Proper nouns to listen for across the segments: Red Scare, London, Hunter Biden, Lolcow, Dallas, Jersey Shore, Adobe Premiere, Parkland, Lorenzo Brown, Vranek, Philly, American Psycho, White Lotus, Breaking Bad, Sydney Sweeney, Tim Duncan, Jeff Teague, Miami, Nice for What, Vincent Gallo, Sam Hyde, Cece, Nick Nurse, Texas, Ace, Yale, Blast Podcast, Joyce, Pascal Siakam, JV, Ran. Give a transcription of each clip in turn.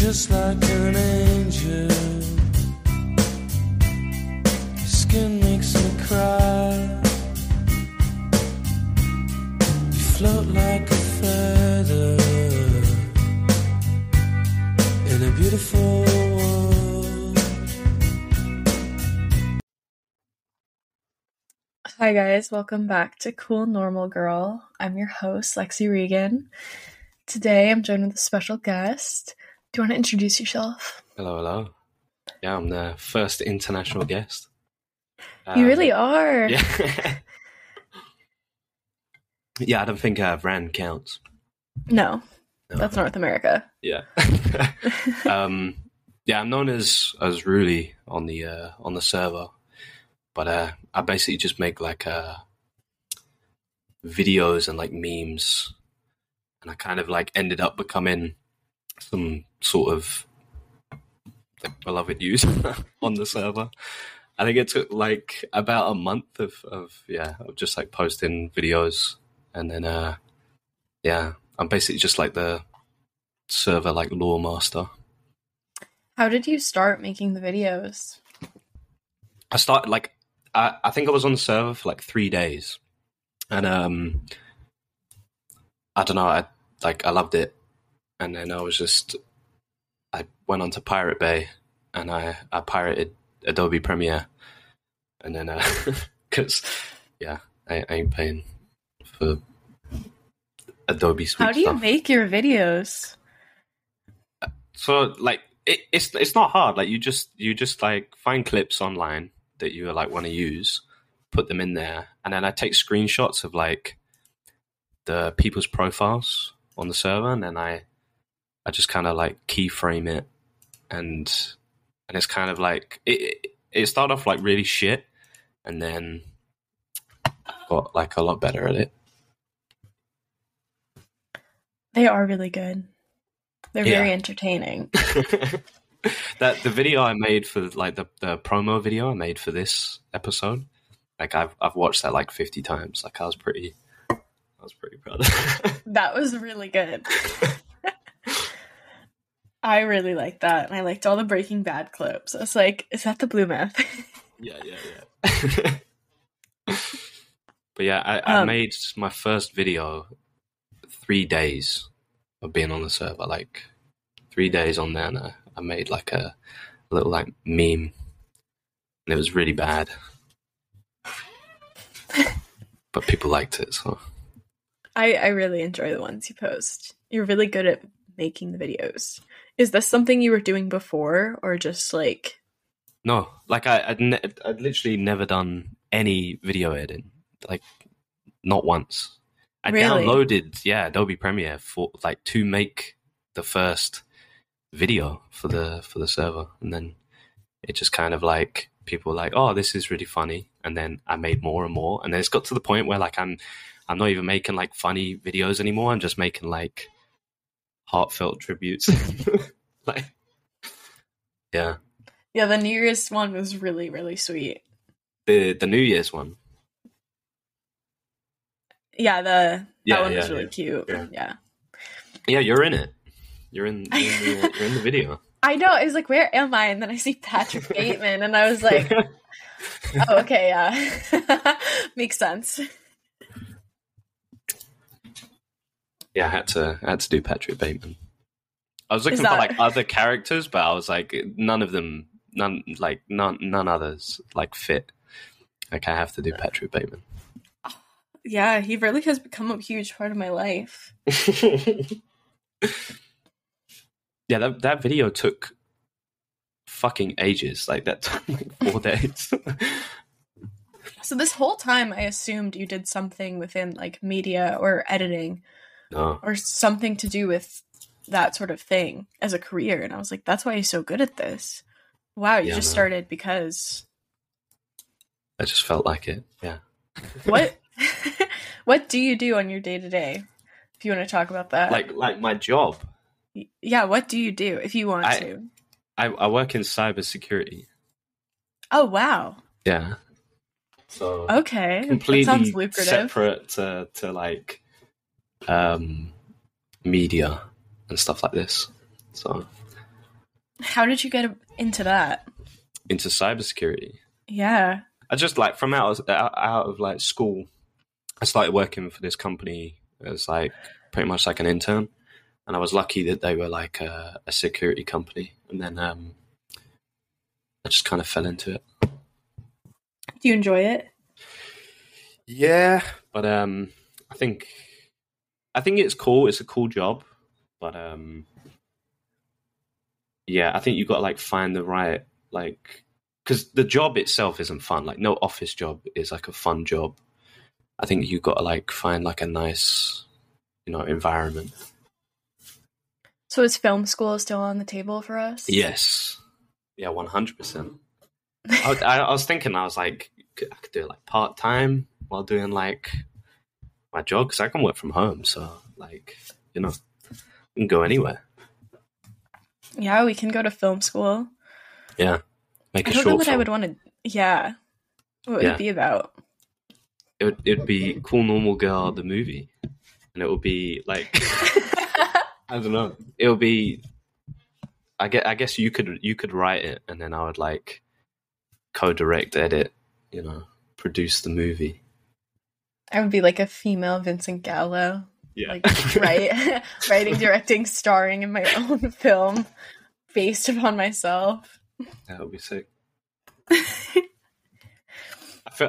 just like an angel. Your skin makes me cry. You float like a feather in a beautiful world. Hi guys, welcome back to Cool Normal Girl. I'm your host, Lexi Regan. Today I'm joined with a special guest. Do you want to introduce yourself? Hello, hello. Yeah, I'm the first international guest. You really are. Yeah. Yeah, I don't think Ran counts. No, that's North America. Yeah. Yeah, I'm known as Ruly on the server, but I basically just make like videos and like memes, and I kind of like ended up becoming some sort of beloved user on the server. I think it took like about a month of just like posting videos, and then I'm basically just like the server like lore master. How did you start making the videos? I started like I think I was on the server for like 3 days, and I don't know, I loved it. And then I went on to Pirate Bay, and I pirated Adobe Premiere. And then, because, I ain't paying for Adobe Suite. How do you make your videos? So, like, it's not hard. Like, you just like find clips online that you like want to use, put them in there, and then I take screenshots of like the people's profiles on the server, and then I just kind of like keyframe it, and it's kind of like it started off like really shit, and then got like a lot better at it. They are really good. They're very entertaining. That the video I made for like the promo video I made for this episode, like I've watched that like 50 times. Like I was pretty proud of that. That was really good. I really liked that, and I liked all the Breaking Bad clips. I was like, is that the blue map? Yeah. But yeah, I made my first video 3 days of being on the server. Like 3 days on there, and I made like a little like meme, and it was really bad. But people liked it, so. I really enjoy the ones you post. You're really good at making the videos. Is this something you were doing before, or just like? No, like I'd literally never done any video editing, like not once. I downloaded Adobe Premiere for like to make the first video for the server, and then it just kind of like people were like, oh, this is really funny, and then I made more and more, and then it's got to the point where like I'm not even making like funny videos anymore. I'm just making like heartfelt tributes. Like, yeah. The New Year's one was really, really sweet. The New Year's one. Yeah, that one was really cute. Yeah, you're in it. You're in the video. I know. I was like, where am I? And then I see Patrick Bateman, and I was like, oh, okay, yeah, makes sense. Yeah, I had to do Patrick Bateman. I was looking for like other characters, but I was like, none others like fit. Like I have to do Patrick Bateman. Yeah, he really has become a huge part of my life. Yeah, that video took fucking ages. Like that took like 4 days. So this whole time, I assumed you did something within like media or editing. No. Or something to do with that sort of thing as a career. And I was like, that's why you're so good at this. Wow, you just started because... I just felt like it, yeah. What do you do on your day-to-day? If you want to talk about that. Like my job? Yeah, what do you do if you want to? I work in cybersecurity. Oh, wow. Yeah. So okay, completely that sounds lucrative. Separate to like... media and stuff like this. So How did you get into that? Into cybersecurity. Yeah. I just like from out of like school, I started working for this company as like pretty much like an intern, and I was lucky that they were like a security company, and then I just kind of fell into it. Do you enjoy it? Yeah, but I think it's cool. It's a cool job, but yeah, I think you got to like find the right like, because the job itself isn't fun. Like no office job is like a fun job. I think you got to like find like a nice, you know, environment. So is film school still on the table for us? Yes. Yeah, 100%. I was thinking, I was like, I could do it like part time while doing like my job, because I can work from home. So like, you know, I can go anywhere. Yeah, we can go to film school. Yeah. Make a short film. I don't know what I would want to. Yeah. What would it be about? It would be Cool Normal Girl, the movie. And it would be like, I don't know. It would be, I guess you could write it, and then I would like co-direct, edit, you know, produce the movie. I would be like a female Vincent Gallo. Yeah. Like, right, writing, directing, starring in my own film based upon myself. That would be sick. I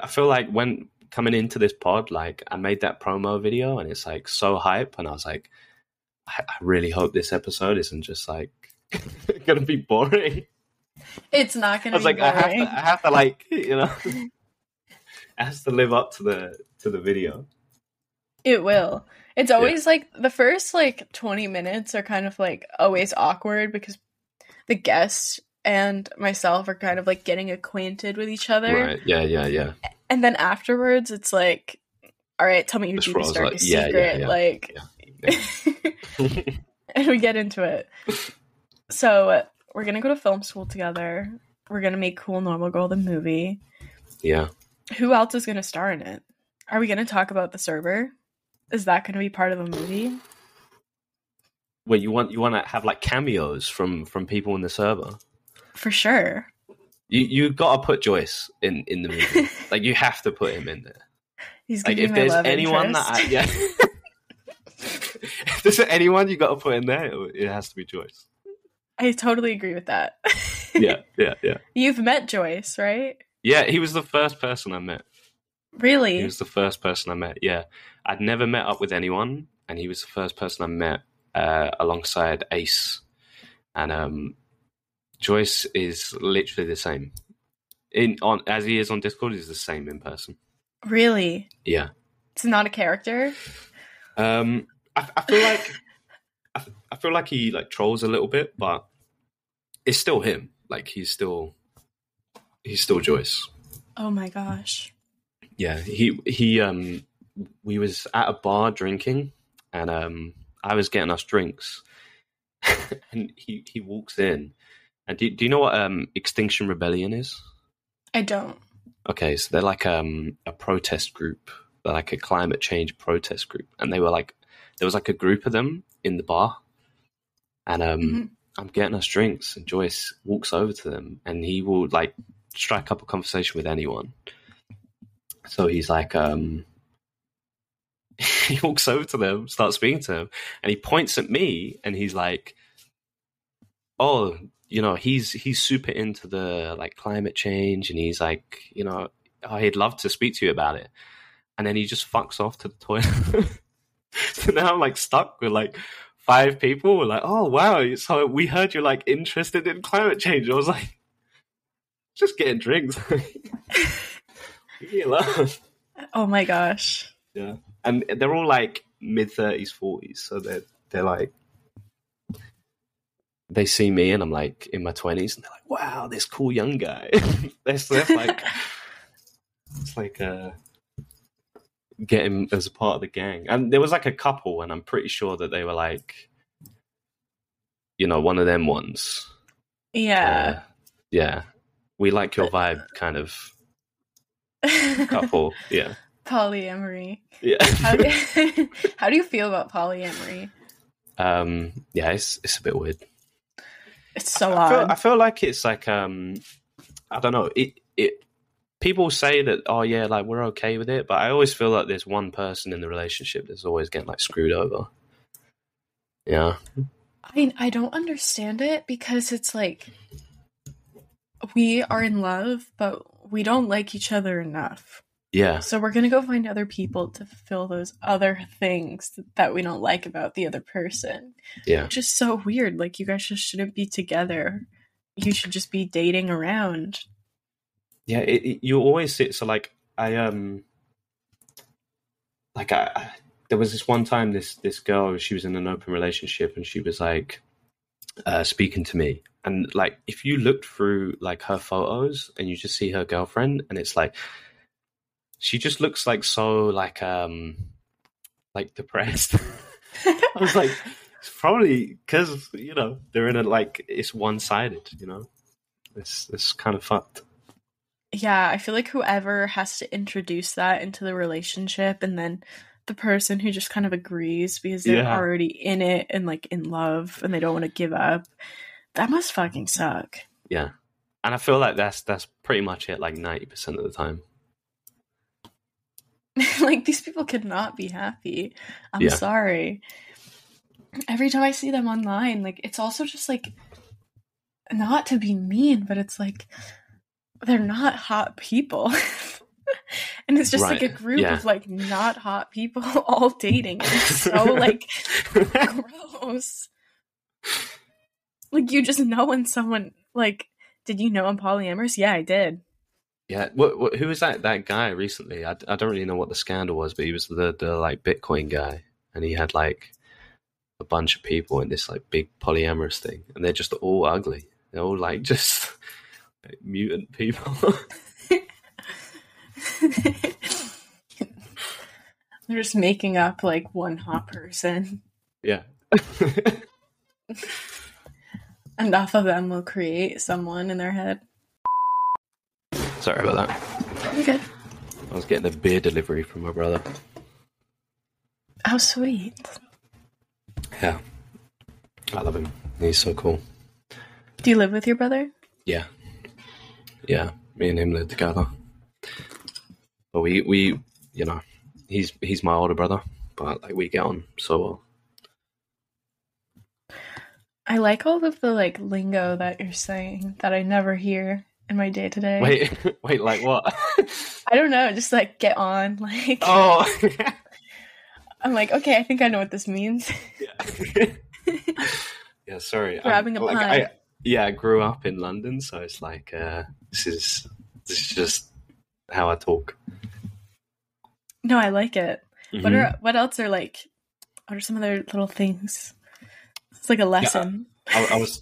feel like when coming into this pod, like I made that promo video and it's like so hype, and I was like, I really hope this episode isn't just like gonna be boring. It's not gonna be boring. I was like, I have to like, you know, it has to live up to the video. It will. It's always like the first like 20 minutes are kind of like always awkward, because the guests and myself are kind of like getting acquainted with each other. Right. Yeah. And then afterwards, it's like, all right, tell me your deepest, darkest secret. Like, yeah. And we get into it. So we're gonna go to film school together. We're gonna make Cool Normal Girl the movie. Yeah. Who else is gonna star in it? Are we gonna talk about the server? Is that going to be part of the movie? Well, you want to have like cameos from people in the server. For sure. You got to put Joyce in the movie. Like you have to put him in there. He's like, if there's anyone if there's anyone you got to put in there, it has to be Joyce. I totally agree with that. Yeah. You've met Joyce, right? Yeah, he was the first person I met. Really? He was the first person I met, yeah. I'd never met up with anyone, and he was the first person I met alongside Ace. And Joyce is literally the same. As he is on Discord, he's the same in person. Really? Yeah. It's not a character? I feel like I feel like he like trolls a little bit, but it's still him. Like he's still Joyce. Oh my gosh. Yeah, he we was at a bar drinking, and I was getting us drinks, and he walks in, and do you know what Extinction Rebellion is? I don't. Okay, so they're like a protest group. They're like a climate change protest group, and they were like, there was like a group of them in the bar, and mm-hmm. I'm getting us drinks, and Joyce walks over to them, and he will like strike up a conversation with anyone. So he's like, he walks over to them, starts speaking to them, and he points at me, and he's like, "Oh, you know, he's super into the like climate change, and he's like, you know, oh, he'd love to speak to you about it." And then he just fucks off to the toilet. So now I'm like stuck with like 5 people. We're like, "Oh wow, so we heard you're like interested in climate change." I was like, just getting drinks. Oh my gosh. Yeah. And they're all like mid 30s, 40s, so they're like, they see me and I'm like in my 20s, and they're like, wow, this cool young guy. they're like, it's like get him as a part of the gang. And there was like a couple, and I'm pretty sure that they were like, you know, one of them ones. Yeah. Yeah. We like your vibe kind of couple, yeah. Polyamory. Yeah. How do you feel about polyamory? Yeah, it's a bit weird. It's so hard. I feel like it's like I don't know. It people say that, oh yeah, like we're okay with it, but I always feel like there's one person in the relationship that's always getting like screwed over. Yeah. I don't understand it because it's like we are in love, but we don't like each other enough. Yeah. So we're going to go find other people to fill those other things that we don't like about the other person. Yeah. Which is so weird. Like, you guys just shouldn't be together. You should just be dating around. Yeah. You always sit. So, like, there was this one time, this girl, she was in an open relationship, and she was like speaking to me. And like, if you looked through like her photos and you just see her girlfriend, and it's like, she just looks like so like depressed. I was like, it's probably because, you know, they're in a, like, it's one-sided, you know, it's kind of fucked. Yeah. I feel like whoever has to introduce that into the relationship, and then the person who just kind of agrees because they're already in it and like in love and they don't want to give up. That must fucking suck. Yeah. And I feel like that's pretty much it, like 90% of the time. Like, these people could not be happy. I'm sorry. Every time I see them online, like, it's also just like, not to be mean, but it's like they're not hot people. And it's just like a group of like not hot people all dating. It's so like gross. Like, you just know when someone, like, did you know I'm polyamorous? Yeah, I did. Yeah. What, who was that guy recently? I don't really know what the scandal was, but he was the like Bitcoin guy, and he had like a bunch of people in this like big polyamorous thing, and they're just all ugly. They're all like just like mutant people. They're just making up like one hot person. Yeah. And off of them will create someone in their head. Sorry about that. You're good. I was getting a beer delivery from my brother. How sweet. Yeah. I love him. He's so cool. Do you live with your brother? Yeah. Yeah. Me and him live together. But we you know, he's my older brother, but like we get on so well. I like all of the like lingo that you're saying that I never hear in my day to day. Wait, like what? I don't know. Just like get on, like. Oh. I'm like, okay, I think I know what this means. Yeah. Yeah. Sorry. Grabbing a pie. Like, I grew up in London, so it's like this is just how I talk. No, I like it. Mm-hmm. What are some other little things? It's like a lesson.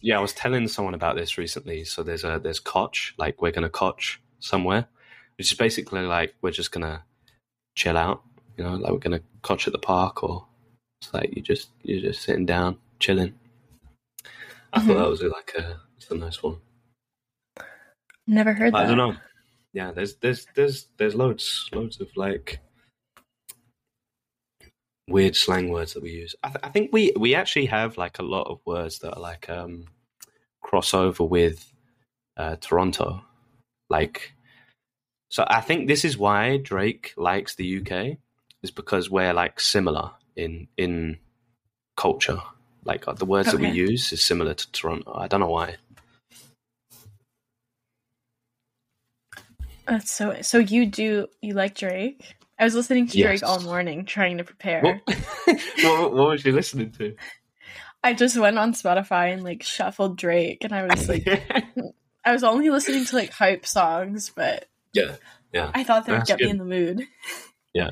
Yeah, I was telling someone about this recently. So there's Koch, like we're gonna Koch somewhere, which is basically like we're just gonna chill out, you know, like we're gonna Koch at the park, or it's like you're just sitting down chilling. I thought that was like it's a nice one. Never heard that. I don't know. Yeah, there's loads of like weird slang words that we use. I think we actually have like a lot of words that are like cross over with Toronto. Like, so I think this is why Drake likes the UK, is because we're like similar in culture. Like the words that we use is similar to Toronto. I don't know why. That's so you like Drake? I was listening to Drake all morning, trying to prepare. What was you listening to? I just went on Spotify and like shuffled Drake, and I was like, I was only listening to like hype songs, but yeah, I thought that would get me in the mood. Yeah,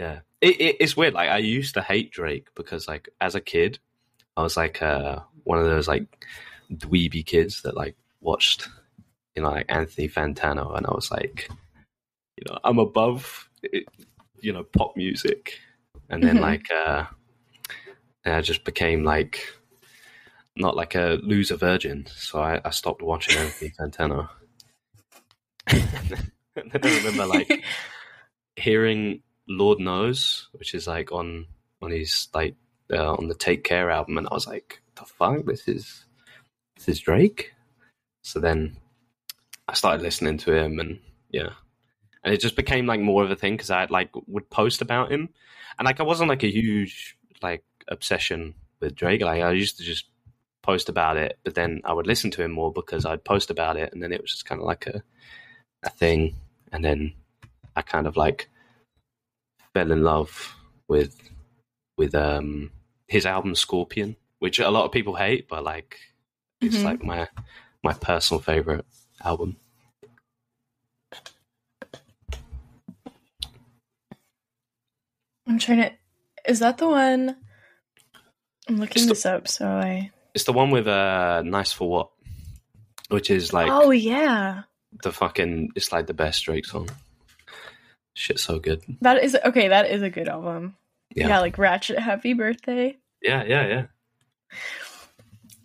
yeah. It's weird. Like I used to hate Drake because, like, as a kid, I was like one of those like dweeby kids that like watched, you know, like Anthony Fantano, and I was like, you know, I'm above it, you know, pop music. And then like I just became like not like a loser virgin, so I stopped watching Anthony Fantano. And then I remember like hearing Lord Knows, which is like on his like on the Take Care album, and I was like, the fuck, this is this is Drake. So then I started listening to him, and yeah. And it just became like more of a thing because I like would post about him, and like I wasn't like a huge like obsession with Drake. Like I used to just post about it, but then I would listen to him more because I'd post about it, and then it was just kind of like a thing. And then I kind of like fell in love with his album Scorpion, which a lot of people hate, but like it's like my personal favorite album. I'm trying to... Is that the one... I'm looking this up, so I... It's the one with Nice For What, which is like... Oh, yeah. The fucking... It's like the best Drake song. Shit's so good. That is... Okay, that is a good album. Yeah, like Ratchet Happy Birthday. Yeah.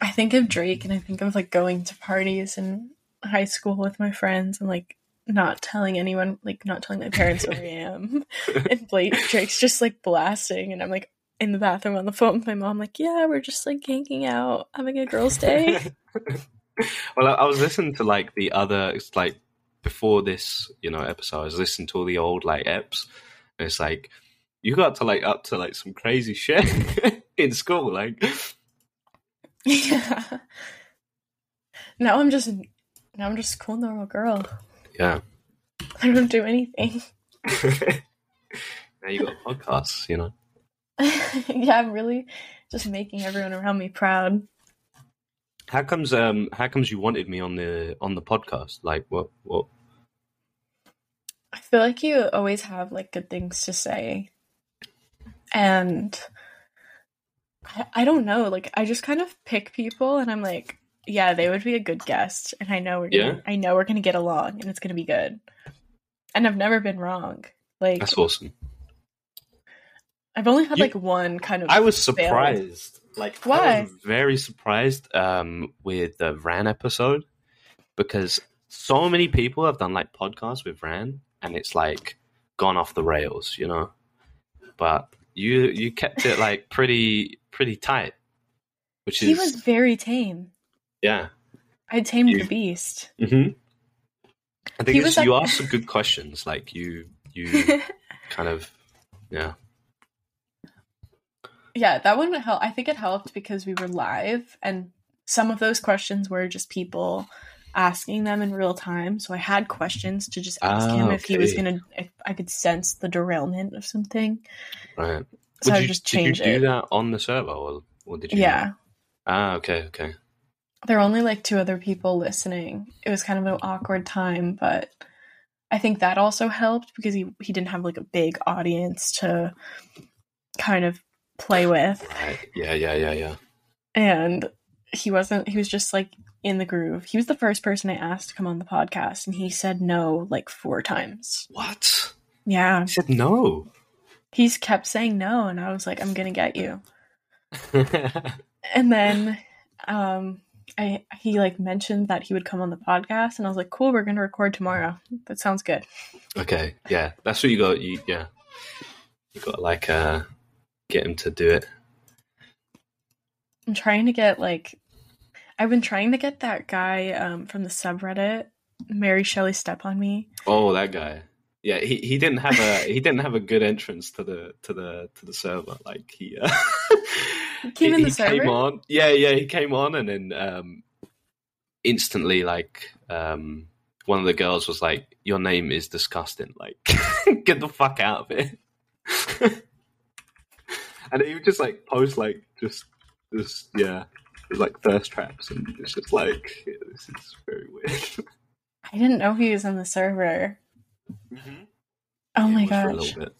I think of Drake, and I think of like going to parties in high school with my friends, and like not telling anyone, like not telling my parents where I am. And Drake's just like blasting, and I'm like in the bathroom on the phone with my mom, like, yeah, we're just like hanging out, having a girls' day. Well, I was listening to like the other, it's like before this, you know, episode, I was listening to all the old like eps, and it's like you got to like up to like some crazy shit in school, like. Yeah. Now I'm just a cool normal girl. Yeah. I don't do anything. Now you got podcasts, you know. Yeah, I'm really just making everyone around me proud. How comes you wanted me on the podcast? Like what? I feel like you always have like good things to say. And I don't know, like I just kind of pick people and I'm like, yeah, they would be a good guest, and I know we're gonna get along, and it's gonna be good. And I've never been wrong. Like that's awesome. I've only had like one kind of. I was surprised. Like why? I was very surprised with the Ran episode, because so many people have done like podcasts with Ran, and it's like gone off the rails, you know. But you kept it like pretty tight, which he was very tame. Yeah, I tamed the beast. Mm-hmm. I think you asked some good questions. Like you kind of, yeah. That one would help. I think it helped because we were live, and some of those questions were just people asking them in real time. So I had questions to just ask him if he was gonna. If I could sense the derailment of something, right? So I just changed it. Did you do that on the server, or did you? Yeah. Okay. There were only like two other people listening. It was kind of an awkward time, but I think that also helped because he didn't have like a big audience to kind of play with. Right. Yeah. And he was just like in the groove. He was the first person I asked to come on the podcast, and he said no like 4 times. What? Yeah. He said no. He's kept saying no, and I was like, I'm going to get you. And then he like mentioned that he would come on the podcast, and I was like, cool, we're gonna record tomorrow. That sounds good. Okay, yeah, that's what you got. You got to like get him to do it. I'm trying to get like, I've been trying to get that guy from the subreddit, Mary Shelley Step on Me. Oh, that guy. Yeah, he didn't have a good entrance to the server. Like he. He came on. Yeah, he came on, and then instantly, like, one of the girls was like, your name is disgusting. Like, get the fuck out of it. And he would just, like, post, like, just yeah, it was, like, thirst traps, and it's just like, yeah, this is very weird. I didn't know he was on the server. Mm-hmm. Oh, yeah, my gosh. For a little bit.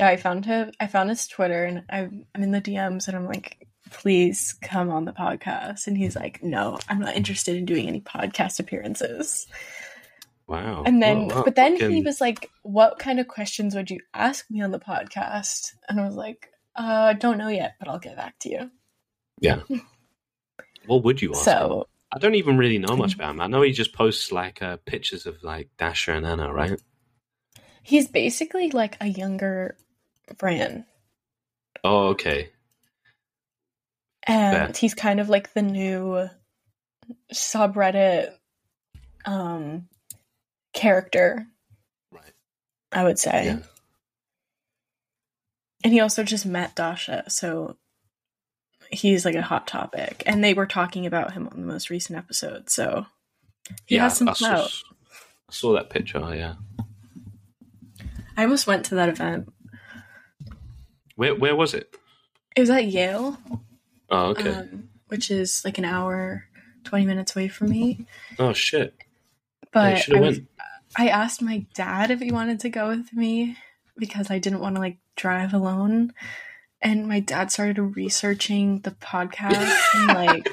Yeah, I found his Twitter, and I'm in the DMs, and I'm like, please come on the podcast. And he's like, no, I'm not interested in doing any podcast appearances. Wow. And then, but then he was like, what kind of questions would you ask me on the podcast? And I was like, I don't know yet, but I'll get back to you. Yeah. What would you ask him? I don't even really know much about him. I know he just posts like pictures of like Dasha and Anna, right? He's basically like a younger Bran. Oh, okay. And He's kind of like the new subreddit character, right? I would say. Yeah. And he also just met Dasha, so he's like a hot topic. And they were talking about him on the most recent episode, so he has some clout. I saw that picture, yeah. I almost went to that event. Where was it? It was at Yale. Oh, okay. Which is like an hour, 20 minutes away from me. Oh, shit. But yeah, I asked my dad if he wanted to go with me because I didn't want to like drive alone. And my dad started researching the podcast and like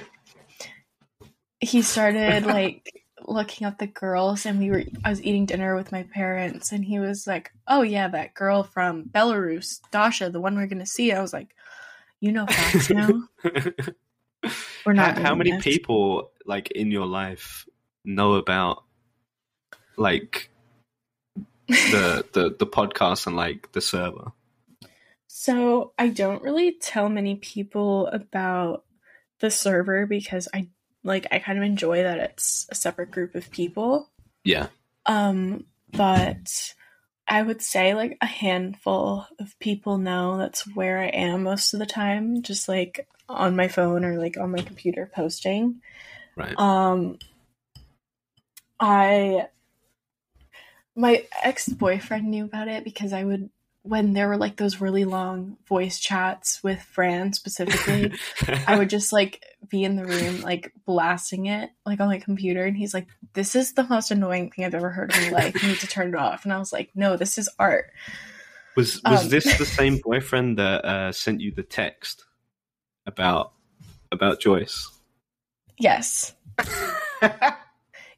he started like looking up the girls, and I was eating dinner with my parents, and he was like, oh yeah, that girl from Belarus, Dasha, the one we're gonna see. I was like, you know facts now. We're not. How many people like in your life know about like the podcast and like the server? So I don't really tell many people about the server because I kind of enjoy that it's a separate group of people. Yeah. But I would say, like, a handful of people know. That's where I am most of the time, just, like, on my phone or, like, on my computer posting. Right. My ex-boyfriend knew about it because I would, when there were, like, those really long voice chats with Fran specifically, I would just, like, be in the room, like, blasting it, like, on my computer. And he's like, this is the most annoying thing I've ever heard in my life. You need to turn it off. And I was like, no, this is art. Was this the same boyfriend that sent you the text about Joyce? Yes.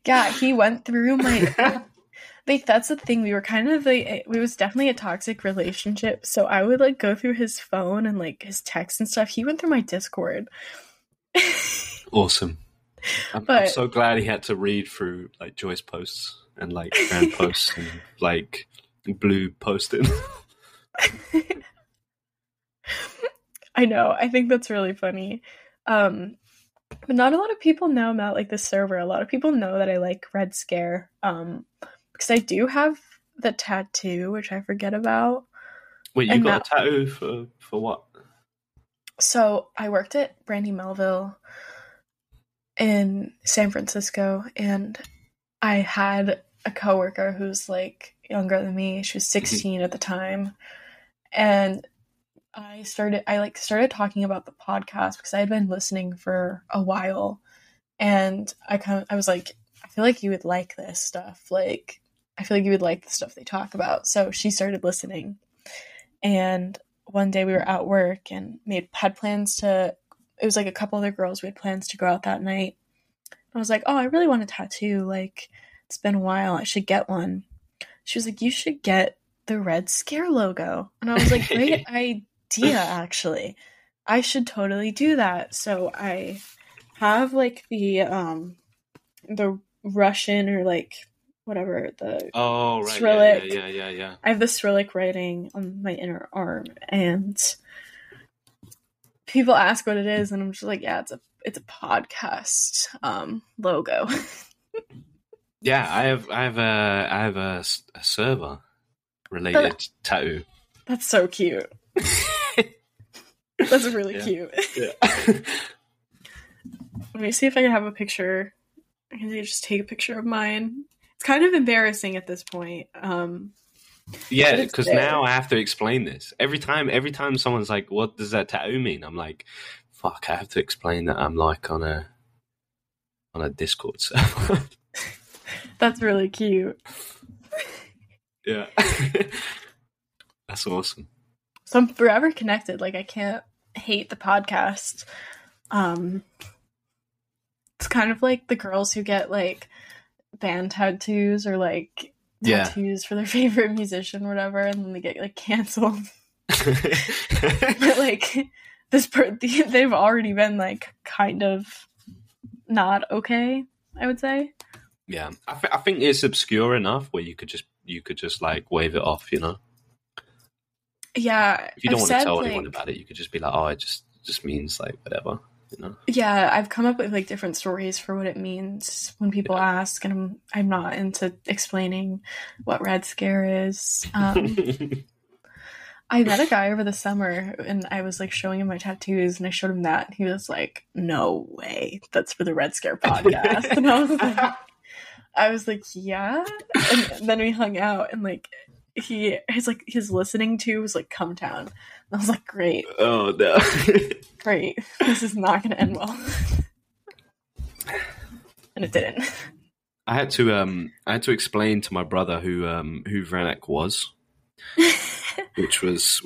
Yeah, he went through my... Like, that's the thing. We were kind of like, it was definitely a toxic relationship. So I would like go through his phone and like his texts and stuff. He went through my Discord. Awesome. I'm so glad he had to read through like Joyce posts and like Ran posts and like Blue posting. I know. I think that's really funny. But not a lot of people know about like the server. A lot of people know that I like Red Scare. Because I do have the tattoo, which I forget about. Wait, you got a tattoo for what? So I worked at Brandy Melville in San Francisco, and I had a coworker who's like younger than me. She was 16 at the time, and I started talking about the podcast because I had been listening for a while, and I was like, I feel like you would like this stuff. Like, I feel like you would like the stuff they talk about. So she started listening. And one day we were at work and had plans to, it was like a couple other girls, we had plans to go out that night. I was like, oh, I really want a tattoo. Like, it's been a while. I should get one. She was like, you should get the Red Scare logo. And I was like, great idea, actually. I should totally do that. So I have like the Russian or like whatever the right. Cyrillic. Yeah. I have the Cyrillic writing on my inner arm, and people ask what it is, and I'm just like, yeah, it's a podcast logo. Yeah, I have a server related tattoo. That's so cute. That's really cute. Yeah. Let me see if I can have a picture. I can just take a picture of mine. It's kind of embarrassing at this point. Yeah, because now I have to explain this. Every time someone's like, what does that tattoo mean? I'm like, fuck, I have to explain that I'm like on a Discord server. That's really cute. Yeah. That's awesome. So I'm forever connected. Like, I can't hate the podcast. It's kind of like the girls who get like band tattoos or like tattoos for their favorite musician or whatever, and then they get like canceled. But like they've already been like kind of not okay, I would say. Yeah, I think it's obscure enough where you could just like wave it off, you know? Yeah, if you don't want to tell anyone about it, you could just be like, oh, it just means like whatever. you know? Yeah, I've come up with like different stories for what it means when people ask, and I'm not into explaining what Red Scare is. I met a guy over the summer and I was like showing him my tattoos and I showed him that. And he was like, no way, that's for the Red Scare podcast. And I was like, yeah. And then we hung out and like his listening to was like Come Town. And I was like, great. Oh no. Great. This is not gonna end well. And it didn't. I had to explain to my brother who Vranek was. which was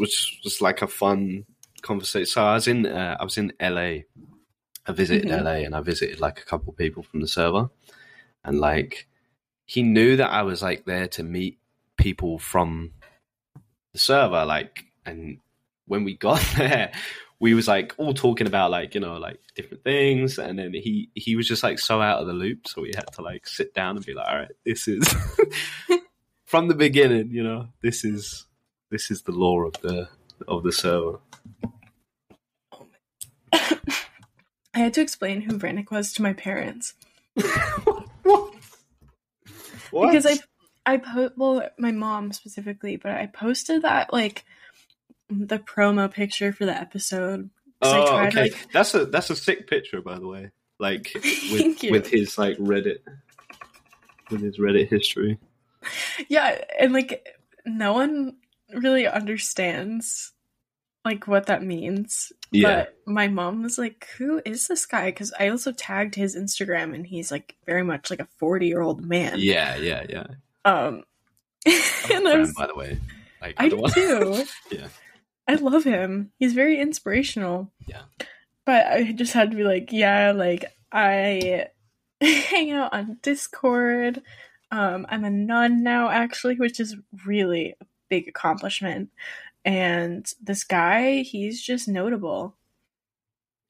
like a fun conversation. So I was in LA. I visited LA and I visited like a couple people from the server, and like he knew that I was like there to meet people from the server, like, and when we got there we was like all talking about like, you know, like different things, and then he was just like so out of the loop, so we had to like sit down and be like, all right, this is from the beginning, you know, this is the lore of the server. Oh, I had to explain who Vranek was to my parents. What? Because my mom specifically, but I posted that like the promo picture for the episode. Oh, okay. That's a sick picture, by the way. Like with his like Reddit, with his Reddit history. Yeah, and like no one really understands like what that means. Yeah. But my mom was like, who is this guy? Because I also tagged his Instagram and he's like very much like a 40-year-old man. Yeah. And I was, by the way. Like, I do too. Yeah. I love him. He's very inspirational. Yeah. But I just had to be like, yeah, like I hang out on Discord. I'm a nun now, actually, which is really a big accomplishment. And this guy, he's just notable.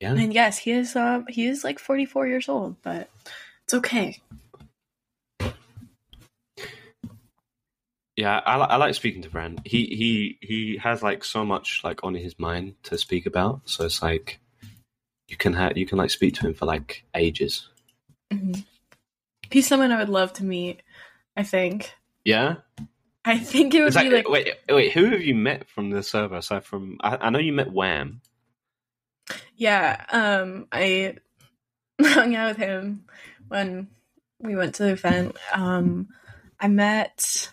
Yeah. And yes, he is like 44 years old, but it's okay. Yeah, I like speaking to Bran. He has like so much like on his mind to speak about. So it's like you can like speak to him for like ages. Mm-hmm. He's someone I would love to meet, I think. Yeah? I think it would be like... Wait, who have you met from the server aside from... I know you met Wham. Yeah, I hung out with him when we went to the event. I met...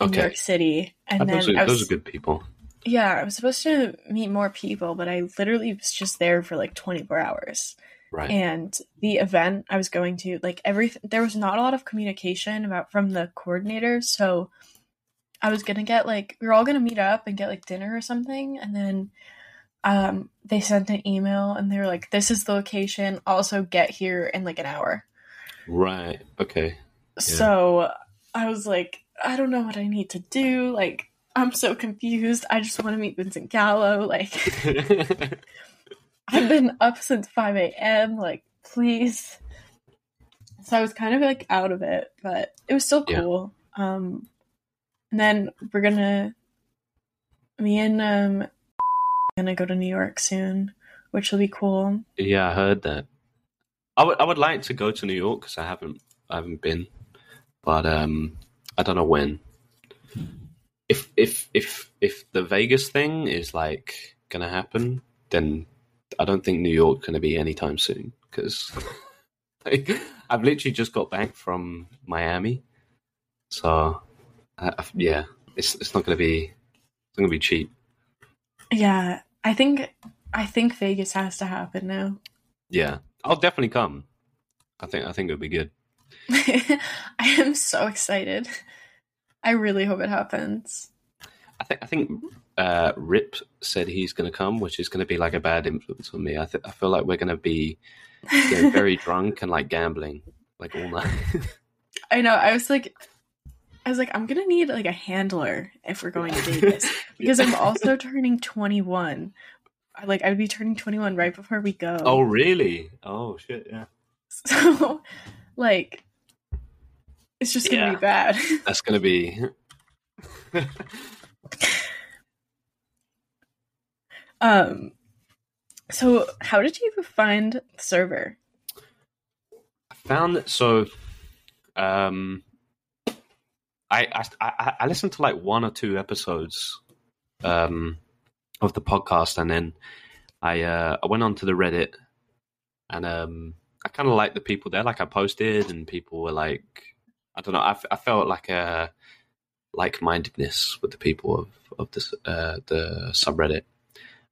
in New York City. And then those are good people. Yeah, I was supposed to meet more people, but I literally was just there for like 24 hours. Right. And the event I was going to, like, there was not a lot of communication from the coordinator, so I was gonna get like, we were all gonna meet up and get like dinner or something, and then they sent an email and they were like, this is the location, also get here in like an hour. Right. Okay. Yeah. So I was like, I don't know what I need to do, like I'm so confused, I just want to meet Vincent Gallo, like I've been up since 5 a.m., like, please. So I was kind of, like, out of it, but it was still cool. Yeah. And then we're going to... Me and gonna go to New York soon, which will be cool. Yeah, I heard that. I would like to go to New York, because I haven't been. But I don't know when. If the Vegas thing is, like, going to happen, then... I don't think New York's going to be anytime soon, because like, I've literally just got back from Miami, so yeah, it's not going to be cheap. Yeah, I think Vegas has to happen now. Yeah, I'll definitely come. I think it'll be good. I am so excited. I really hope it happens. I think Rip said he's going to come, which is going to be like a bad influence on me. I feel like we're going to be very drunk and like gambling like all night. I know. I was like, I'm going to need like a handler if we're going to Vegas, because I'm also turning 21. Like I'd be turning 21 right before we go. Oh really? Oh shit. Yeah. So like, it's just going to be bad. That's going to be. So how did you find the server? I found that I listened to like one or two episodes of the podcast, and then I went on to the Reddit, and I kind of liked the people there. Like I posted, and people were like, I don't know. I felt like a like-mindedness with the people of this, the subreddit.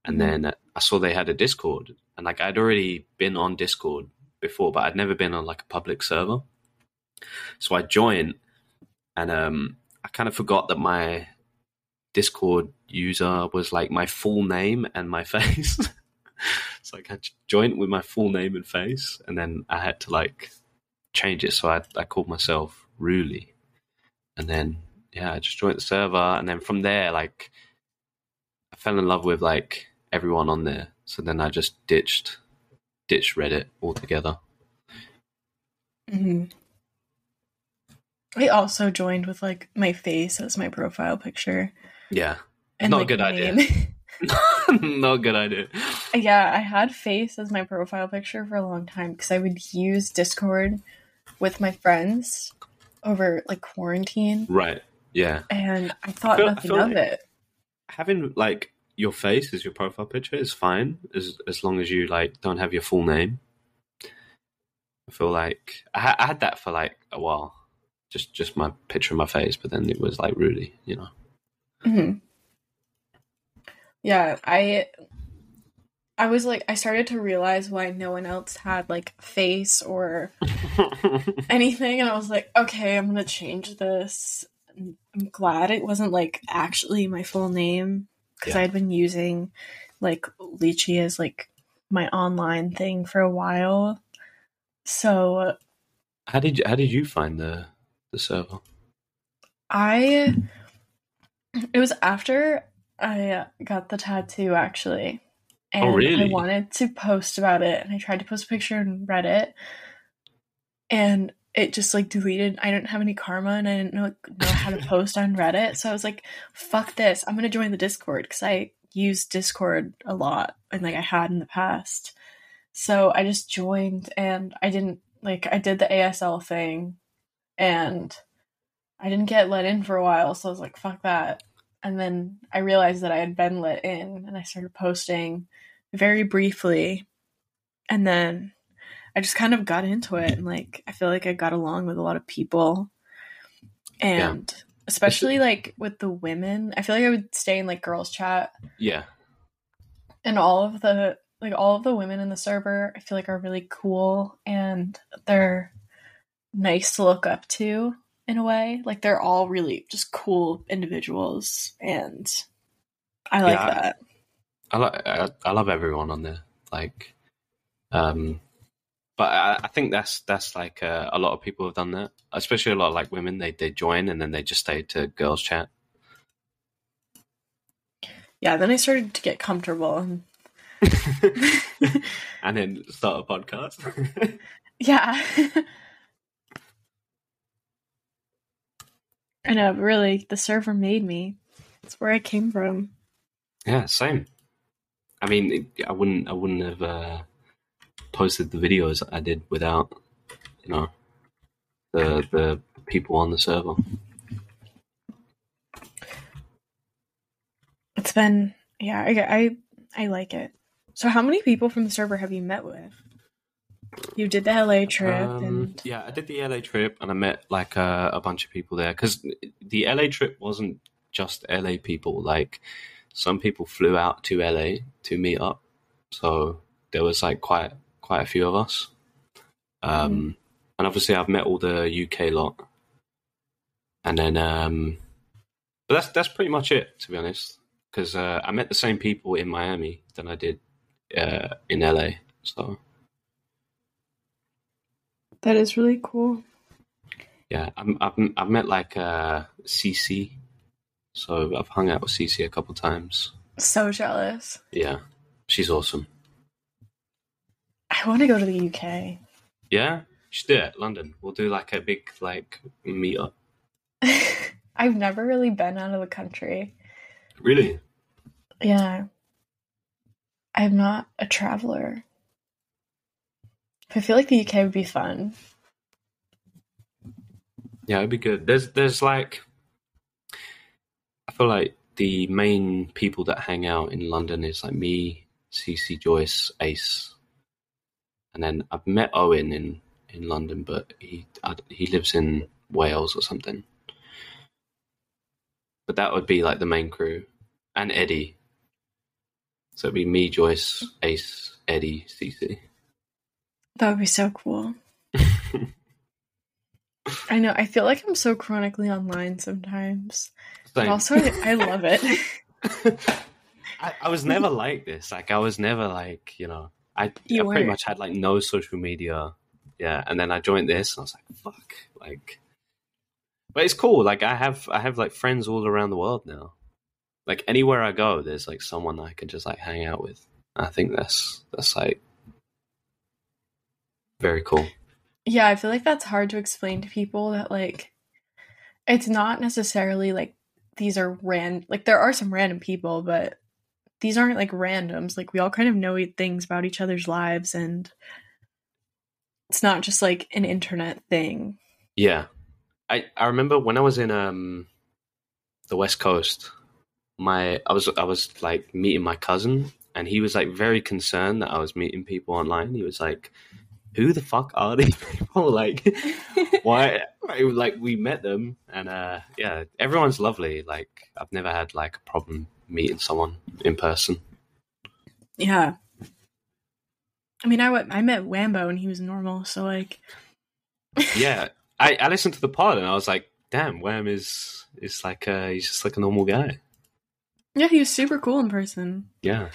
And then I saw they had a Discord, and like I'd already been on Discord before, but I'd never been on like a public server. So I joined, and I kind of forgot that my Discord user was like my full name and my face. So I joined with my full name and face, and then I had to like change it. So I called myself Ruly, and then yeah, I just joined the server, and then from there, like I fell in love with like everyone on there. So then I just ditched Reddit altogether. Mm-hmm. I also joined with like my face as my profile picture. Yeah. And not like, a good idea. Not a good idea. Yeah, I had face as my profile picture for a long time because I would use Discord with my friends over like quarantine. Right. Yeah. And I thought nothing of it. Having like your face as your profile picture is fine as long as you like don't have your full name. I feel like I had that for like a while. Just my picture of my face, but then it was like Ruly, you know. Mm-hmm. Yeah, I was like, I started to realize why no one else had like face or anything, and I was like, okay, I'm gonna change this. I'm glad it wasn't like actually my full name, because yeah. I'd been using like Lychee as like my online thing for a while. So how did you find the server? It was after I got the tattoo, actually. And oh, really? I wanted to post about it, and I tried to post a picture in Reddit, and it just, like, deleted. I didn't have any karma, and I didn't know how to post on Reddit, so I was like, fuck this. I'm going to join the Discord, because I use Discord a lot, and, like, I had in the past. So I just joined, and I didn't, like, I did the ASL thing, and I didn't get let in for a while, so I was like, fuck that. And then I realized that I had been let in, and I started posting very briefly. And then I just kind of got into it, and like I feel like I got along with a lot of people. And yeah. Especially like with the women, I feel like I would stay in like girls chat. Yeah. And all of the women in the server, I feel like are really cool, and they're nice to look up to. In a way, like they're all really just cool individuals, and I like that. I love everyone on there, like, but I think that's like a lot of people have done that, especially a lot of like women. They join and then they just stay to girls chat. Yeah, then I started to get comfortable, and and then start a podcast. Yeah. I know, but really, the server made me. It's where I came from. Yeah, same. I mean, I wouldn't have posted the videos I did without, you know, the people on the server. It's been, yeah, I like it. So, how many people from the server have you met with? You did the LA trip, and yeah, I did the LA trip, and I met like a bunch of people there, because the LA trip wasn't just LA people. Like some people flew out to LA to meet up, so there was like quite a few of us. And obviously, I've met all the UK lot, and then but that's pretty much it, to be honest. Because I met the same people in Miami than I did in LA, so. That is really cool. Yeah, I've met like Cece, so I've hung out with Cece a couple times. So jealous. Yeah, she's awesome. I want to go to the UK. Yeah, should do it. London. We'll do like a big like meetup. I've never really been out of the country. Really? Yeah, I'm not a traveler. I feel like the UK would be fun. Yeah, it'd be good. There's like, I feel like the main people that hang out in London is like me, Cece, Joyce, Ace, and then I've met Owen in London, but he lives in Wales or something. But that would be like the main crew, and Eddie. So it'd be me, Joyce, Ace, Eddie, Cece. That would be so cool. I know. I feel like I'm so chronically online sometimes. Same. But also, I love it. I was never like this. Like, I was never like, you know, I pretty much had like no social media. Yeah. And then I joined this and I was like, fuck. Like, but it's cool. Like, I have like friends all around the world now. Like, anywhere I go, there's like someone I can just like hang out with. And I think that's like very cool. Yeah, I feel like that's hard to explain to people that, like, it's not necessarily, like, these are random. Like, there are some random people, but these aren't, like, randoms. Like, we all kind of know things about each other's lives, and it's not just, like, an internet thing. Yeah. I remember when I was in the West Coast, I was, like, meeting my cousin, and he was, like, very concerned that I was meeting people online. He was, like... Who the fuck are these people? Like, why? Like, we met them, and yeah, everyone's lovely. Like, I've never had like a problem meeting someone in person. Yeah, I mean, I met Wambo, and he was normal. So like, yeah, I listened to the pod, and I was like, damn, Wham is like he's just like a normal guy. Yeah, he was super cool in person. Yeah.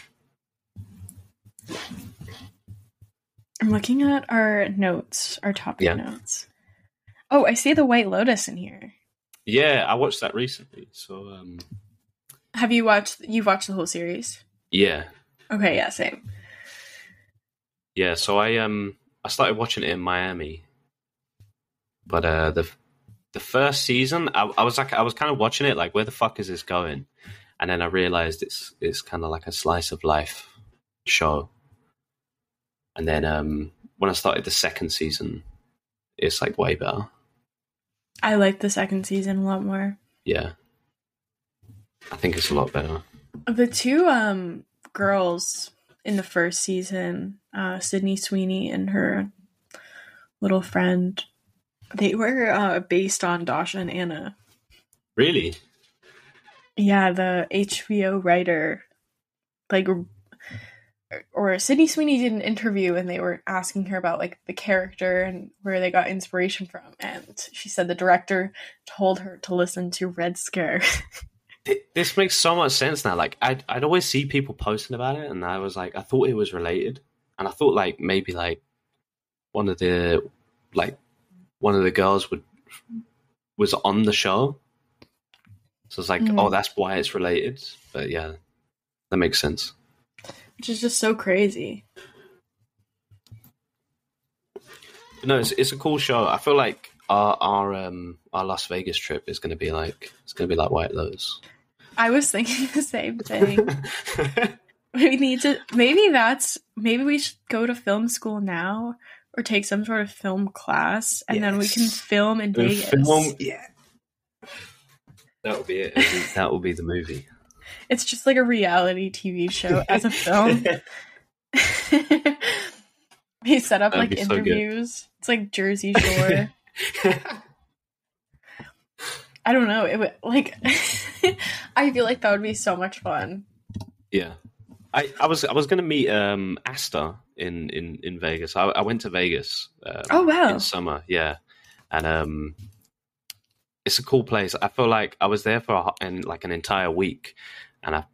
I'm looking at our notes, our topic notes. Oh, I see the White Lotus in here. Yeah, I watched that recently. So, have you watched? You've watched the whole series? Yeah. Okay. Yeah. Same. Yeah. So I started watching it in Miami, but the first season, I was kind of watching it like, where the fuck is this going? And then I realized it's kind of like a slice of life show. And then when I started the second season, it's like way better. I like the second season a lot more. Yeah. I think it's a lot better. The two girls in the first season, Sydney Sweeney and her little friend, they were based on Dasha and Anna. Really? Yeah, the HBO writer, like... Or Sydney Sweeney did an interview and they were asking her about like the character and where they got inspiration from. And she said the director told her to listen to Red Scare. This makes so much sense now. Like I'd always see people posting about it and I was like, I thought it was related. And I thought like maybe like one of the girls was on the show. So it's like, oh, that's why it's related. But yeah, that makes sense. Which is just so crazy. No, it's a cool show. I feel like our Las Vegas trip is going to be like White Lotus. I was thinking the same thing. We need to maybe we should go to film school now or take some sort of film class, and then we can film in Vegas. Yeah, that would be it. That will be the movie. It's just like a reality TV show as a film. They set up like interviews. So it's like Jersey Shore. I don't know. It would like. I feel like that would be so much fun. Yeah, I was gonna meet Asta in Vegas. I went to Vegas. Oh wow! In summer, yeah, and it's a cool place. I feel like I was there for an entire week, and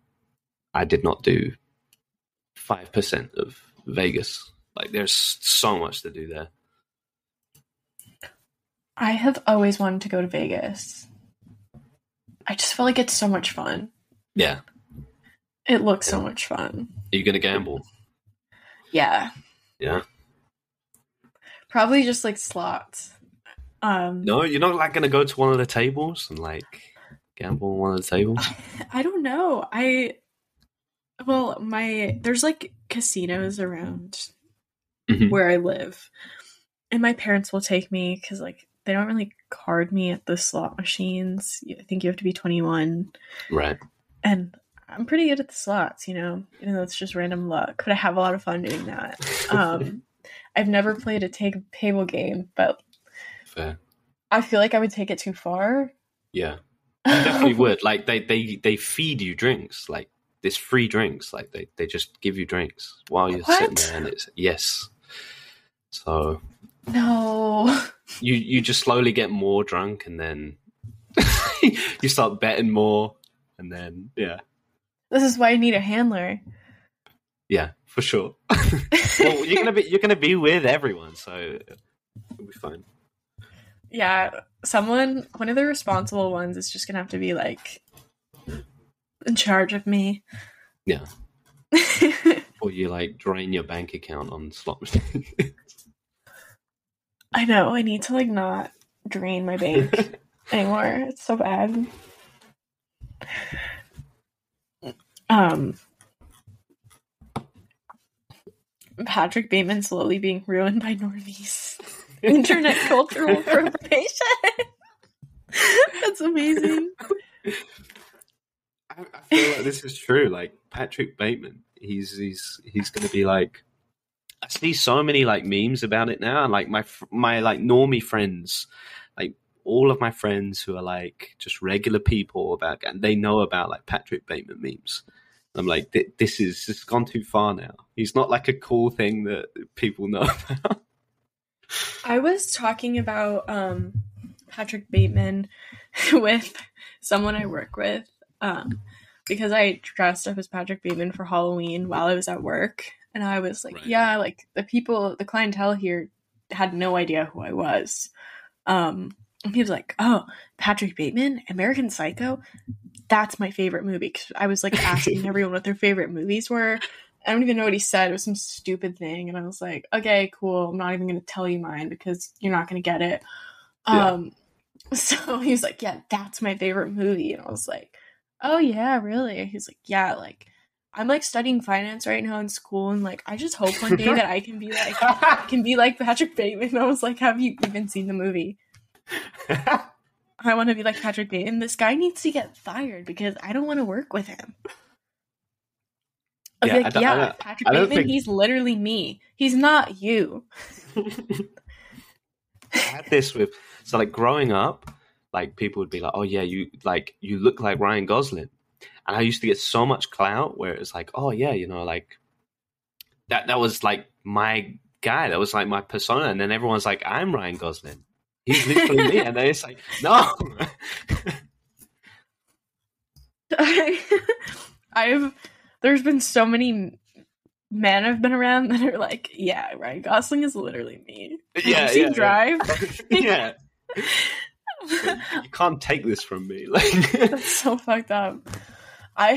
I did not do 5% of Vegas. Like, there's so much to do there. I have always wanted to go to Vegas. I just feel like it's so much fun. Yeah. It looks so much fun. Are you going to gamble? Yeah. Yeah. Probably just, like, slots. No, you're not like going to go to one of the tables and like gamble on one of the tables? I don't know. I Well, there's like casinos around where I live, and my parents will take me because like they don't really card me at the slot machines. I think you have to be 21, right? And I'm pretty good at the slots, even though it's just random luck. But I have a lot of fun doing that. I've never played a table game, but fair. I feel like I would take it too far. Yeah, you definitely would. Like they feed you drinks, like. It's free drinks, like they just give you drinks while you're sitting there, and it's yes. So no, you just slowly get more drunk, and then you start betting more, and then yeah. This is why you need a handler. Yeah, for sure. Well, you're gonna be with everyone, so it'll be fine. Yeah, one of the responsible ones is just gonna have to be like. In charge of me. Yeah. Or you like drain your bank account on slot machines. I know. I need to like not drain my bank anymore. It's so bad. Patrick Bateman slowly being ruined by Normies. Internet cultural appropriation. That's amazing. I feel like this is true. Like Patrick Bateman, he's gonna be like. I see so many like memes about it now, and like my like normie friends, like all of my friends who are like just regular people and they know about like Patrick Bateman memes. And I'm like, this has gone too far now. He's not like a cool thing that people know about. I was talking about Patrick Bateman with someone I work with. Because I dressed up as Patrick Bateman for Halloween while I was at work, and I was like, right. Yeah, like the clientele here had no idea who I was. And he was like, oh, Patrick Bateman, American Psycho, that's my favorite movie. Because I was like asking everyone what their favorite movies were. I don't even know what he said. It was some stupid thing, and I was like, okay, cool. I'm not even going to tell you mine because you're not going to get it. Yeah. So he was like, yeah, that's my favorite movie, and I was like. Oh yeah, really? He's like, yeah, like I'm like studying finance right now in school, and like I just hope one day that I can be like Patrick Bateman. And I was like, have you even seen the movie? I want to be like Patrick Bateman. This guy needs to get fired because I don't want to work with him. I'll be like, Patrick Bateman, he's literally me. He's not you. I had this with growing up. Like people would be like, oh yeah, you look like Ryan Gosling. And I used to get so much clout where it was like, oh yeah, like that was like my guy. That was like my persona. And then everyone's like, I'm Ryan Gosling. He's literally me. And then it's like, no. There's been so many men I've been around that are like, yeah, Ryan Gosling is literally me. Yeah. Have you seen Drive? Yeah. You can't take this from me. Like that's so fucked up. I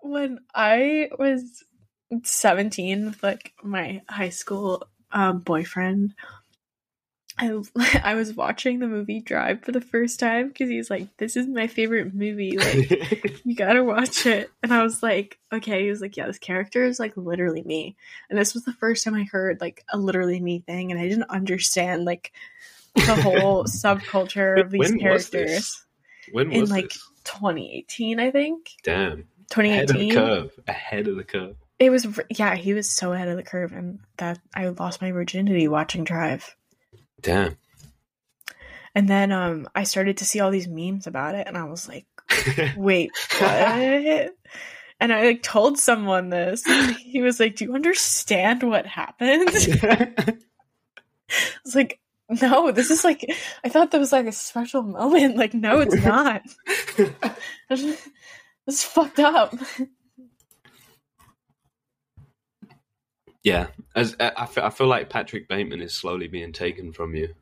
when I was 17 with like my high school boyfriend, I was watching the movie Drive for the first time because he's like, this is my favorite movie, like you gotta watch it. And I was like, okay. He was like, yeah, this character is like literally me. And this was the first time I heard like a literally me thing, and I didn't understand like the whole subculture of these characters. When was this? In like 2018, I think. Damn. 2018. Ahead of the curve. It was he was so ahead of the curve, and that I lost my virginity watching Drive. Damn. And then I started to see all these memes about it, and I was like, wait, what? And I like told someone this, and he was like, do you understand what happened? I was like, no, this is like, I thought that was like a special moment. Like, no, it's not. It's fucked up. Yeah, I feel like Patrick Bateman is slowly being taken from you,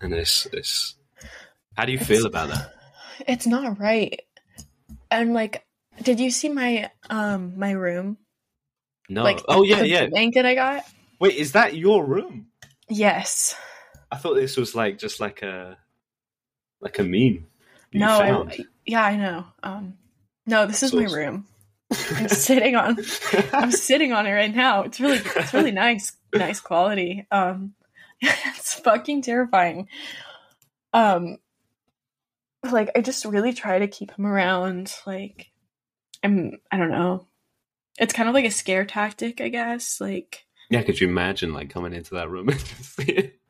and it's how do you feel about that? It's not right. And like, did you see my my room? No. Like, the blanket I got. Wait, is that your room? Yes. I thought this was like just like a meme. No, Yeah, I know. No, this is my room. I'm sitting on it right now. It's really nice quality. It's fucking terrifying. Like, I just really try to keep him around. Like, I don't know. It's kind of like a scare tactic, I guess. Like, yeah, could you imagine like coming into that room and just see it?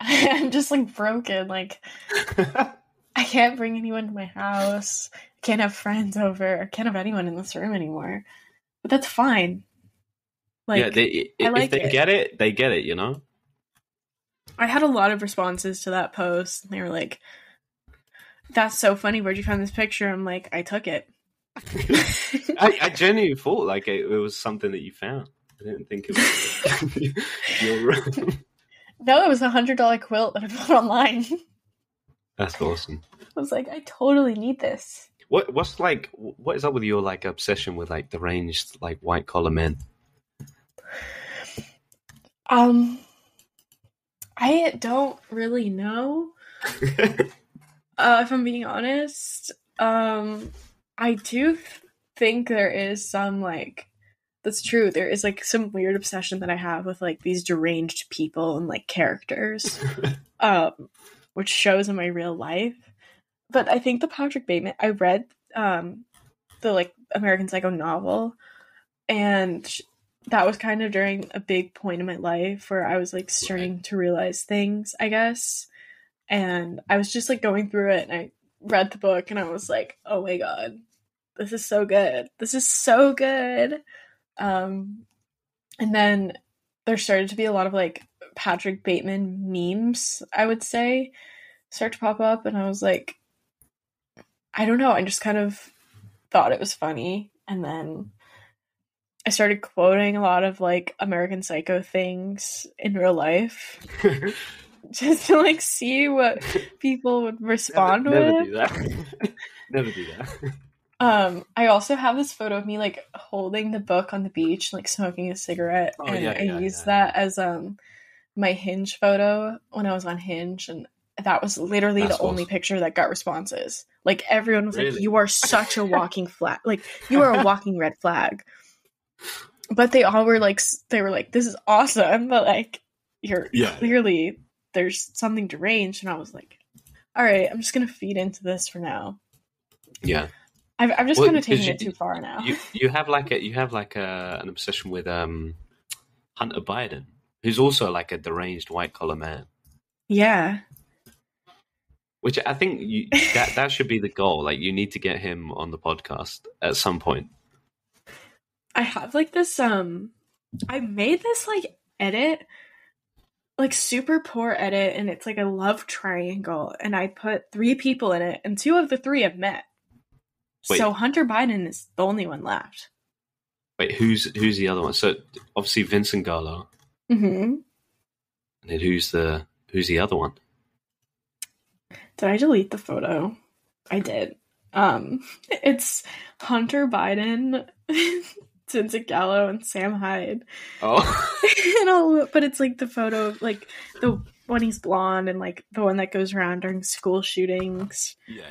I'm just like broken. Like, I can't bring anyone to my house. I can't have friends over. I can't have anyone in this room anymore. But that's fine. Like, yeah, they get it, you know? I had a lot of responses to that post. And they were like, that's so funny. Where'd you find this picture? I'm like, I took it. I genuinely thought like it was something that you found. I didn't think it was your room. No, it was a $100 quilt that I bought online. That's awesome. I was like, I totally need this. What is up with your like obsession with like deranged like white collar men? I don't really know. If I'm being honest, I do think there is some like, that's true. There is like some weird obsession that I have with like these deranged people and like characters, which shows in my real life. But I think the Patrick Bateman, I read the like American Psycho novel, and that was kind of during a big point in my life where I was like starting to realize things, I guess. And I was just like going through it, and I read the book, and I was like, oh my God, this is so good. This is so good. And then there started to be a lot of like Patrick Bateman memes, I would say, start to pop up. And I was like, I don't know. I just kind of thought it was funny. And then I started quoting a lot of like American Psycho things in real life just to like see what people would respond with. Never do that. I also have this photo of me like holding the book on the beach, like smoking a cigarette. Oh, and I used that as my Hinge photo when I was on Hinge, and that was literally the only picture that got responses. Like, everyone was like, you are such a walking flag. Like, you are a walking red flag. But they all were like, this is awesome, but like, clearly there's something deranged. And I was like, all right, I'm just gonna feed into this for now. Yeah, I've just kind of taken it too far now. You have an obsession with Hunter Biden, who's also like a deranged white collar man. Yeah, which I think that should be the goal. Like, you need to get him on the podcast at some point. I have like this, I made this like edit, like super poor edit, and it's like a love triangle, and I put 3 people in it, and 2 of the 3 have met. Wait. So Hunter Biden is the only one left. Wait, who's the other one? So obviously Vincent Gallo. Mm-hmm. And then who's the other one? Did I delete the photo? I did. It's Hunter Biden, Vincent Gallo, and Sam Hyde. Oh. But it's like the photo of like the one he's blonde and like the one that goes around during school shootings. Yeah.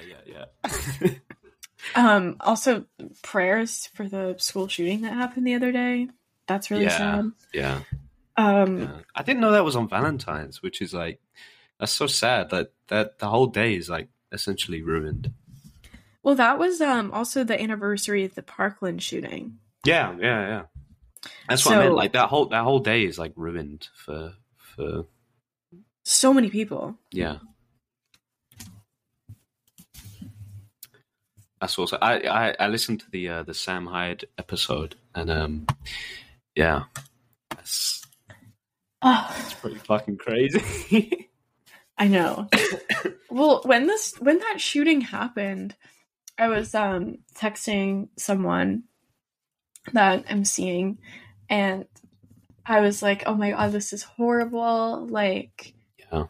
Also, prayers for the school shooting that happened the other day. That's really sad. Yeah. I didn't know that was on Valentine's, which is like, that's so sad that the whole day is like essentially ruined. Well, that was also the anniversary of the Parkland shooting. Yeah. That's what I meant. Like, that whole day is like ruined for so many people. Yeah. That's also. I listened to the Sam Hyde episode, and that's pretty fucking crazy. I know. Well, when that shooting happened, I was texting someone that I'm seeing, and I was like, oh my God, this is horrible. Like,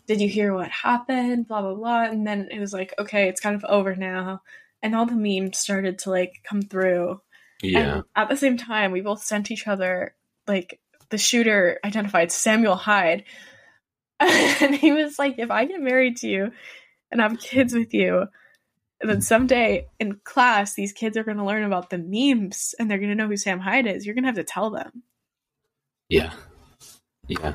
did you hear what happened? Blah, blah, blah. And then it was like, okay, it's kind of over now. And all the memes started to, like, come through. Yeah. And at the same time, we both sent each other, like, the shooter identified Samuel Hyde. And he was like, if I get married to you and have kids with you, And then someday in class, these kids are going to learn about the memes and they're going to know who Sam Hyde is. You're going to have to tell them. Yeah. Yeah.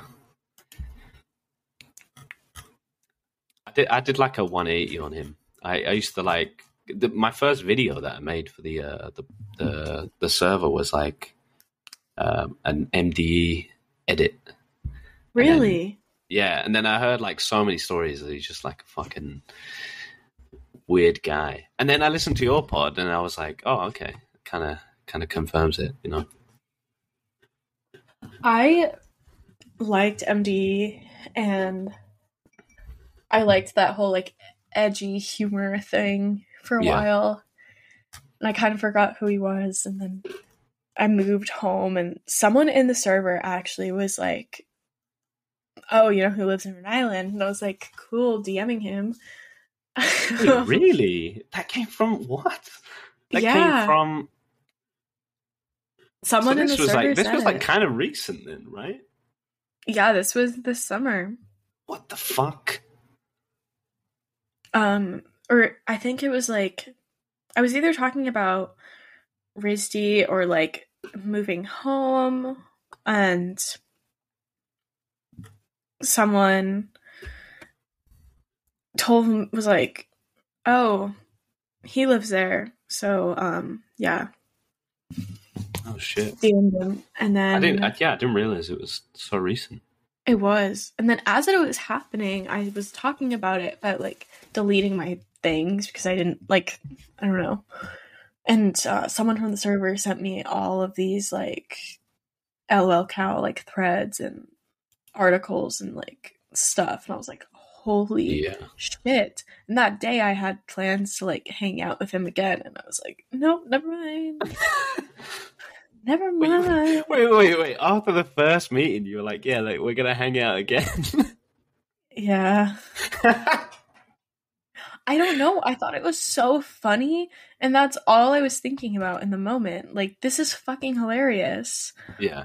I did like a 180 on him. I used to like... my first video that I made for the server was like an MDE edit. Really? And then, yeah. And then I heard like so many stories that he's just like a fucking... weird guy. And then I listened to your pod and I was like, oh, okay. Kind of confirms it, you know? I liked MDE and I liked that whole like edgy humor thing for a while. And I kind of forgot who he was. And then I moved home and someone in the server actually was like, oh, you know who lives in Rhode Island? And I was like, cool, DMing him. Wait, really? That came from what? That came from someone in the server. This was like kind of recent then, right? Yeah, this was this summer. What the fuck? Or I think it was like I was either talking about RISD or like moving home and someone told him, was like, oh, he lives there, so yeah. Oh shit. And then I didn't realize it was so recent. It was. And then as it was happening, I was talking about it, but like deleting my things because I didn't like, I don't know. And someone from the server sent me all of these like LL Cow like threads and articles and like stuff, and I was like, holy shit. And that day I had plans to like hang out with him again and I was like, nope, never mind. Never mind. Wait. After the first meeting you were like, yeah, like we're gonna hang out again. Yeah. I don't know. I thought it was so funny and that's all I was thinking about in the moment. Like, this is fucking hilarious. Yeah.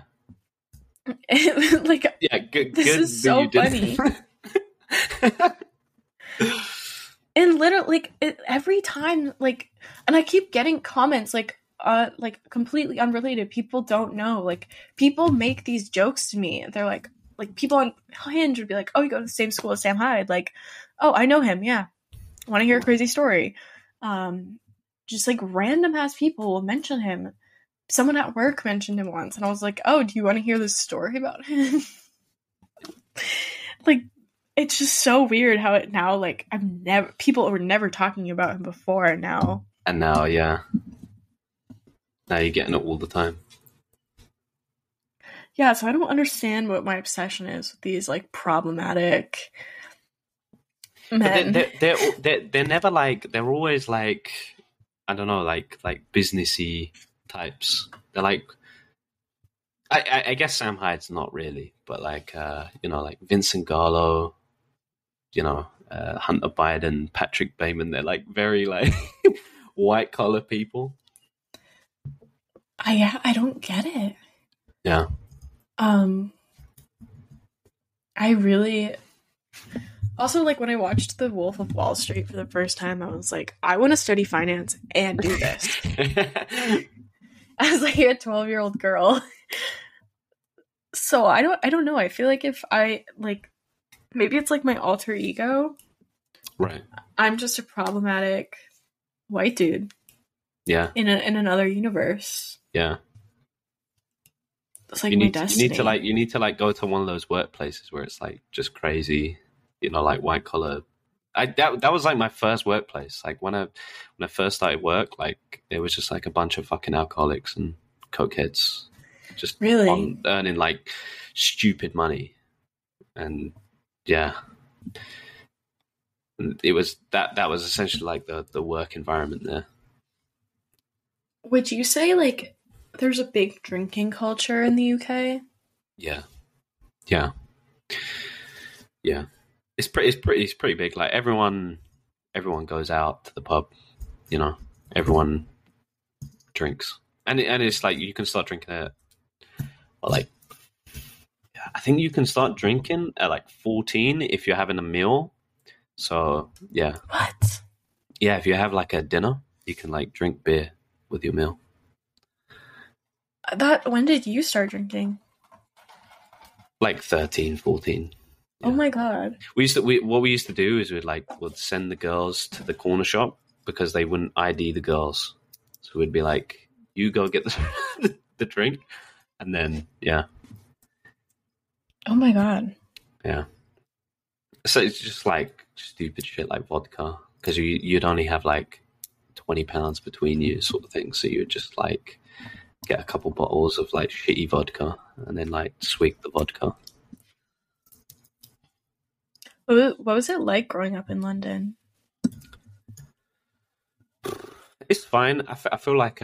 Like, yeah, good, this good is so funny. And literally like every time, like, and I keep getting comments like completely unrelated. People don't know, like, people make these jokes to me and they're like people on Hinge would be like, oh, you go to the same school as Sam Hyde, like, oh, I know him, yeah, want to hear a crazy story. Just like random ass people will mention him. Someone at work mentioned him once and I was like, oh, do you want to hear this story about him? Like, it's just so weird how it now, like, people were never talking about him before, and now. And now, yeah. Now you're getting it all the time. Yeah, so I don't understand what my obsession is with these, like, problematic men. But they're never, like, they're always, like, I don't know, like businessy types. They're, like, I guess Sam Hyde's not really, but like, you know, like Vincent Gallo, you know, Hunter Biden, Patrick Bateman, they're like very like white collar people. I don't get it. Yeah. I really also like when I watched The Wolf of Wall Street for the first time, I was like, I want to study finance and do this. I was like a 12-year-old girl. So I don't know. I feel like if I like, maybe it's like my alter ego. Right. I'm just a problematic white dude. Yeah. In another universe. Yeah. It's like my destiny. You need to go to one of those workplaces where it's like just crazy, you know, like white collar. That was like my first workplace. Like when I first started work, like there was just like a bunch of fucking alcoholics and cokeheads. Just really earning like stupid money, and yeah, it was that was essentially like the work environment there. Would you say like there's a big drinking culture in the UK? Yeah. It's pretty big. Like everyone goes out to the pub, you know. Everyone drinks, and it's like you can start drinking at. Like, I think you can start drinking at like 14 if you're having a meal. So yeah. What? yeah, if you have like a dinner, you can like drink beer with your meal. That, when did you start drinking? Like 13, 14. Yeah. Oh my God. What we used to do is we'd send the girls to the corner shop because they wouldn't ID the girls. So we'd be like, you go get the drink. And then, yeah. Oh my God. Yeah. So it's just like stupid shit like vodka. Because you'd only have like 20 pounds between you sort of thing. So you would just like get a couple bottles of like shitty vodka and then like swig the vodka. What was it like growing up in London? It's fine. I feel like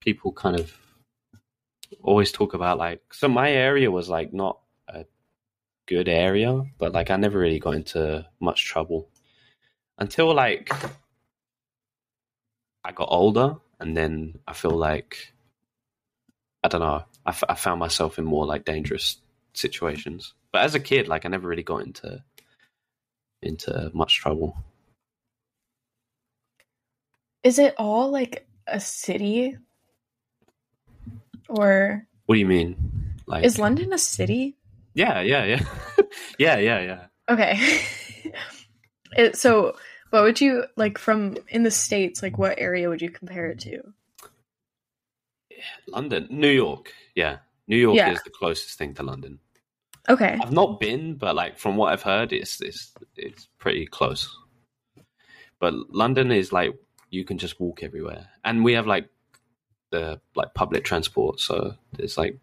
people kind of always talk about like, so my area was like not a good area, but like I never really got into much trouble until like I got older. And then I feel like, I don't know, I found myself in more like dangerous situations. But as a kid, like I never really got into much trouble. Is it all like a city? Or what do you mean? Like, is London a city? Yeah. yeah. Okay. So what would you, like, from in the States, like, what area would you compare it to? London. New York. Yeah. New York is the closest thing to London. Okay. I've not been, but, like, from what I've heard, it's pretty close. But London is, like, you can just walk everywhere. And we have, like, the, like, public transport, so there's, like...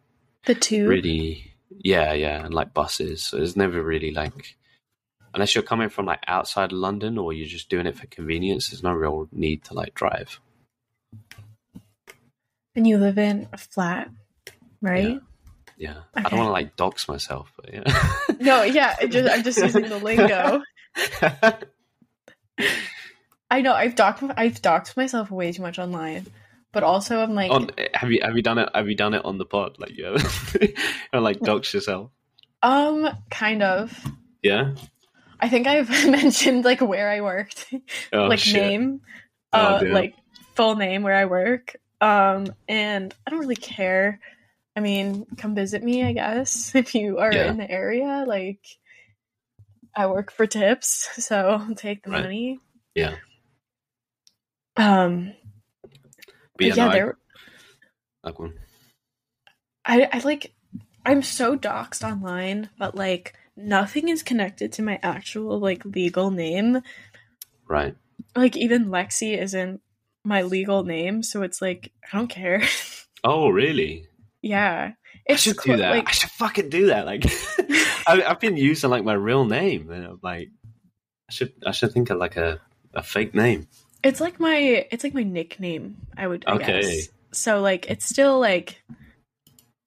The tube? Really, yeah, and, like, buses. So there's never really, like... Unless you're coming from like outside London or you're just doing it for convenience, there's no real need to like drive. And you live in a flat, right? Yeah. Okay. I don't want to like dox myself, but yeah. No, yeah. I'm just using the lingo. I know I've doxed myself way too much online, but also I'm like, have you done it on the pod? Like you ever like dox yourself? Kind of. Yeah. I think I've mentioned, like, where I worked, name, full name, where I work, and I don't really care. I mean, come visit me, I guess, if you are in the area. Like, I work for tips, so I'll take the money. Yeah. But yeah, no, there... That one. I'm so doxed online, but, like... Nothing is connected to my actual, like, legal name. Right. Like, even Lexi isn't my legal name, so it's like, I don't care. Oh, really? Yeah. I should do that. Like... I should fucking do that. Like, I've been using, like, my real name. And I'm like, I should think of, like, a fake name. It's like my nickname, I guess. So, like, it's still, like,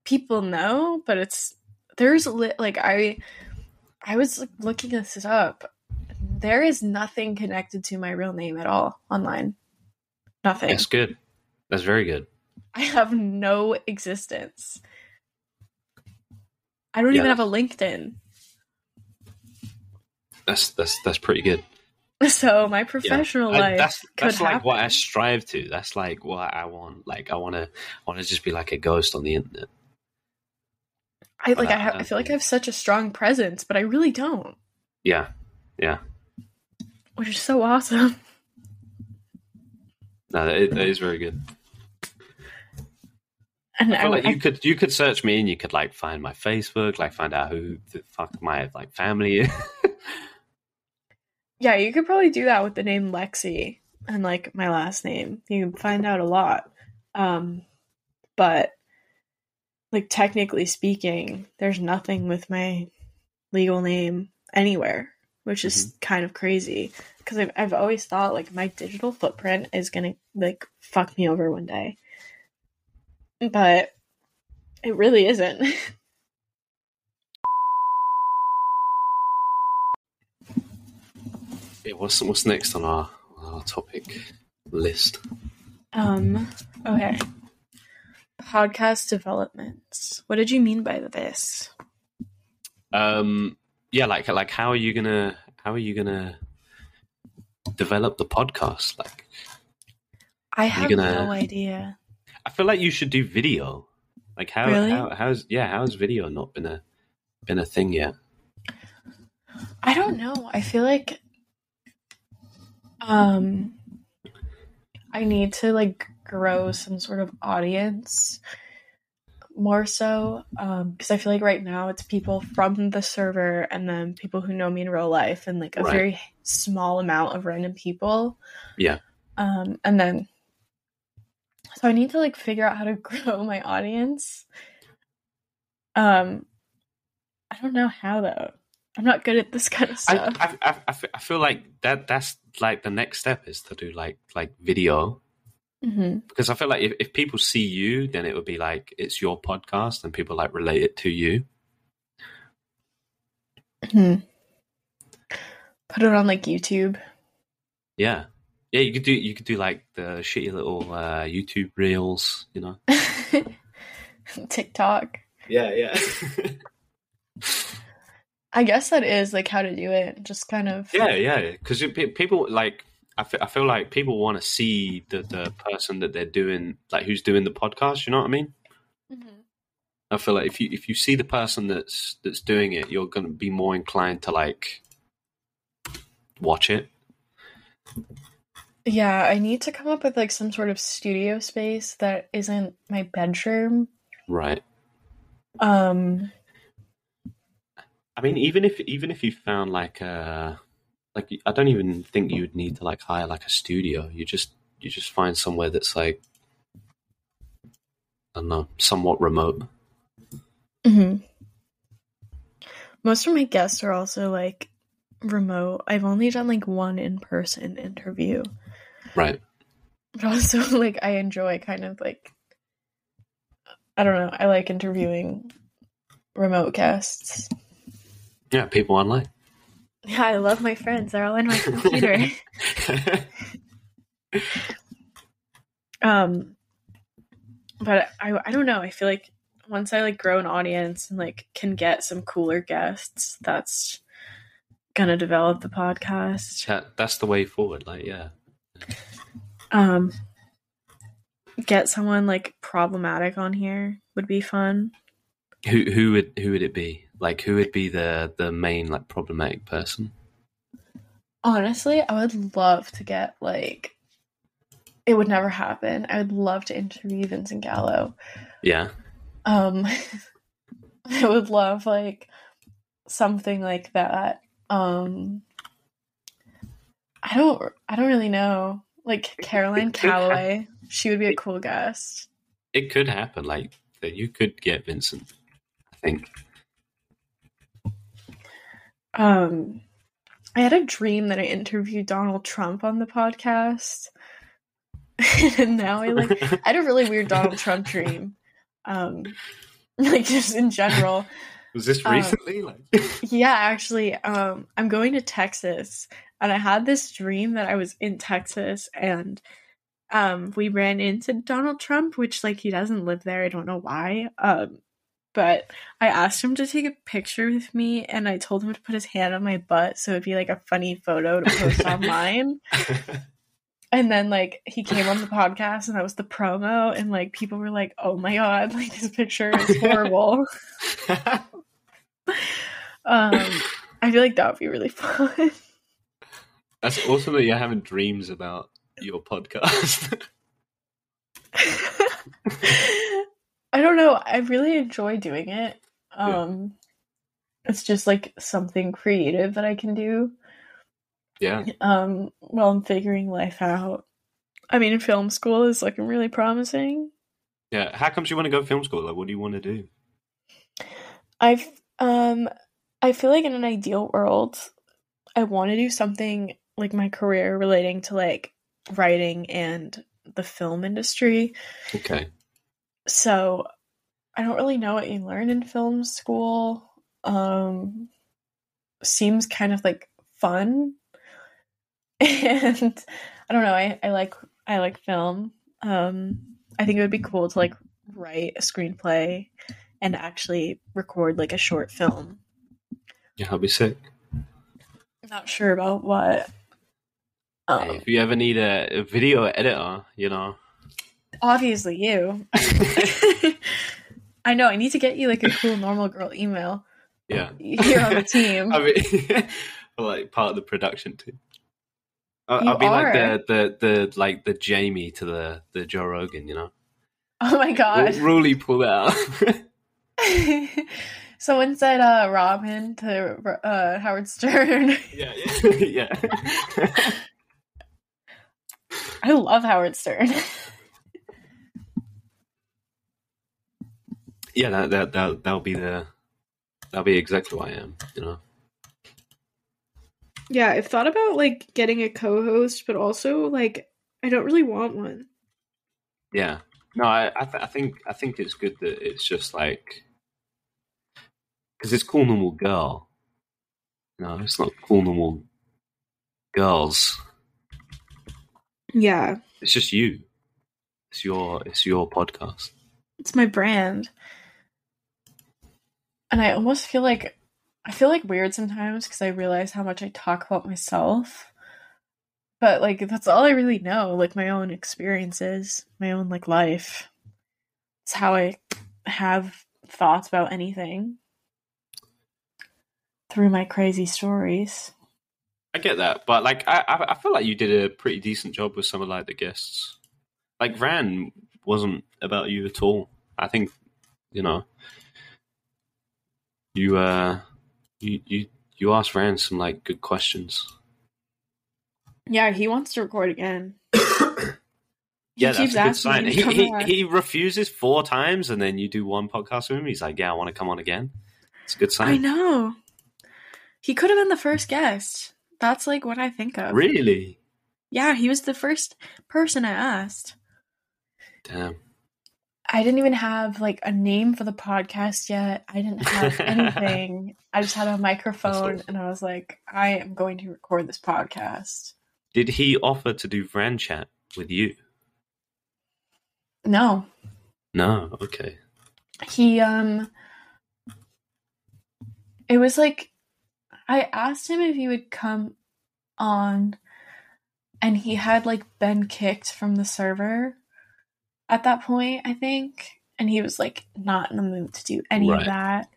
people know, but it's, there's, like, I was like, looking this up. There is nothing connected to my real name at all online. Nothing. That's good. That's very good. I have no existence. I don't even have a LinkedIn. That's pretty good. So my professional life. That's like happen. What I strive to. That's like what I want. Like I want to just be like a ghost on the internet. I feel like I have such a strong presence, but I really don't. Yeah. Which is so awesome. No, that is very good. And you could search me, and you could like find my Facebook, like find out who the fuck my like family is. Yeah, you could probably do that with the name Lexi and like my last name. You can find out a lot, but. Like, technically speaking, there's nothing with my legal name anywhere, which is kind of crazy. Because I've always thought, like, my digital footprint is going to, like, fuck me over one day. But it really isn't. Yeah, what's next on our topic list? Okay. Podcast developments. What did you mean by this? Yeah, like how are you gonna develop the podcast? Like, I have no idea. I feel like you should do video. Like, how? Really? How's video not been a thing yet? I don't know. I feel like I need to like grow some sort of audience more so, because I feel like right now it's people from the server and then people who know me in real life and like a right. very small amount of random people. Yeah. And then so I need to like figure out how to grow my audience. I don't know how though. I'm not good at this kind of stuff. I feel like that's like the next step is to do like video, mm-hmm. because I feel like if people see you, then it would be like it's your podcast and people like relate it to you. Mm-hmm. Put it on like YouTube. Yeah, yeah. You could do like the shitty little YouTube reels, you know. TikTok. Yeah, yeah. I guess that is like how to do it. Just kind of. Yeah, yeah. Because people like, I feel like people want to see the person that they're doing, like who's doing the podcast. You know what I mean? Mm-hmm. I feel like if you see the person that's doing it, you're going to be more inclined to like watch it. Yeah, I need to come up with like some sort of studio space that isn't my bedroom. Right. I mean, even if you found like I don't even think you'd need to like hire like a studio. You just find somewhere that's like, I don't know, somewhat remote. Mm-hmm. Most of my guests are also like remote. I've only done like one in-person interview. Right. But also like I enjoy kind of like, I don't know, I like interviewing remote guests. Yeah, people online. Yeah, I love my friends. They're all in my computer. But I don't know. I feel like once I like grow an audience and like can get some cooler guests, that's gonna develop the podcast. That's the way forward. Like, yeah. Get someone like problematic on here would be fun. Who would it be? Like, who would be the main, like, problematic person? Honestly, I would love to get, like... It would never happen. I would love to interview Vincent Gallo. Yeah. I would love, like, something like that. I don't really know. Like, Caroline Calloway. She would be a cool guest. It could happen. Like, you could get Vincent, I think. I had a dream that I interviewed Donald Trump on the podcast, and now I had a really weird Donald Trump dream, like just in general. Was this recently? Yeah, actually, I'm going to Texas, and I had this dream that I was in Texas, and we ran into Donald Trump, which like he doesn't live there. I don't know why. But I asked him to take a picture with me, and I told him to put his hand on my butt so it'd be, like, a funny photo to post online. And then, like, he came on the podcast, and that was the promo, and, like, people were like, oh, my God, like, this picture is horrible. I feel like that would be really fun. That's awesome that you're having dreams about your podcast. I don't know. I really enjoy doing it. Yeah. It's just like something creative that I can do. Yeah. While I'm figuring life out. I mean, film school is looking really promising. Yeah. How comes you want to go film school? Like, what do you want to do? I feel like in an ideal world, I want to do something like my career relating to like writing and the film industry. Okay. So, I don't really know what you learn in film school. Seems kind of like fun, and I don't know. I like film. I think it would be cool to like write a screenplay and actually record like a short film. Yeah, I'll be sick. Not sure about what. Hey, if you ever need a video editor, you know. Obviously you. I know. I need to get you like a cool normal girl email. Yeah. You're on the team. I mean, like part of the production team. I'll be like the Jamie to the Joe Rogan, you know. Oh my god. Ruly pulled out. Someone said ramen to Howard Stern. Yeah. I love Howard Stern. Yeah, that'll be exactly who I am, you know. Yeah, I've thought about like getting a co-host, but also like I don't really want one. Yeah, no, I think it's good that it's just like because it's Cool Normal Girl. No, it's not Cool Normal Girls. Yeah, it's just you. It's your podcast. It's my brand. And I almost feel like weird sometimes because I realize how much I talk about myself. But like that's all I really know, like my own experiences, my own like life. It's how I have thoughts about anything through my crazy stories. I get that, but like I feel like you did a pretty decent job with some of like the guests. Like Ran wasn't about you at all. I think, you know, you asked Rand some like good questions. Yeah, he wants to record again. Yeah, that's a good sign. He refuses 4 times, and then you do one podcast with him. He's like, "Yeah, I want to come on again." It's a good sign. I know. He could have been the first guest. That's like what I think of. Really? Yeah, he was the first person I asked. Damn. I didn't even have like a name for the podcast yet. I didn't have anything. I just had a microphone and I was like, I am going to record this podcast. Did he offer to do Vran Chat with you? No. No, okay. He it was like I asked him if he would come on and he had like been kicked from the server. At that point, I think, and he was like not in the mood to do any of that.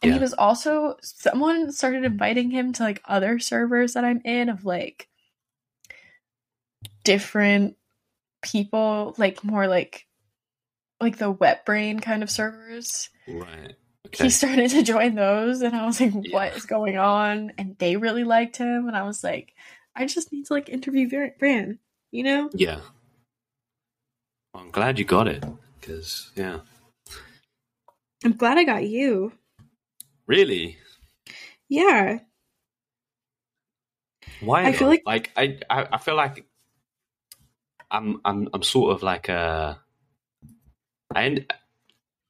And He was also someone started inviting him to like other servers that I'm in of like different people, like more like the wet brain kind of servers. Right. Okay. He started to join those, and I was like, "What is going on?" And they really liked him, and I was like, "I just need to like interview Bran," you know? Yeah. Well, I'm glad you got it, because, yeah. I'm glad I got you. Really? Yeah. Why? I feel like I feel like I'm sort of like a... I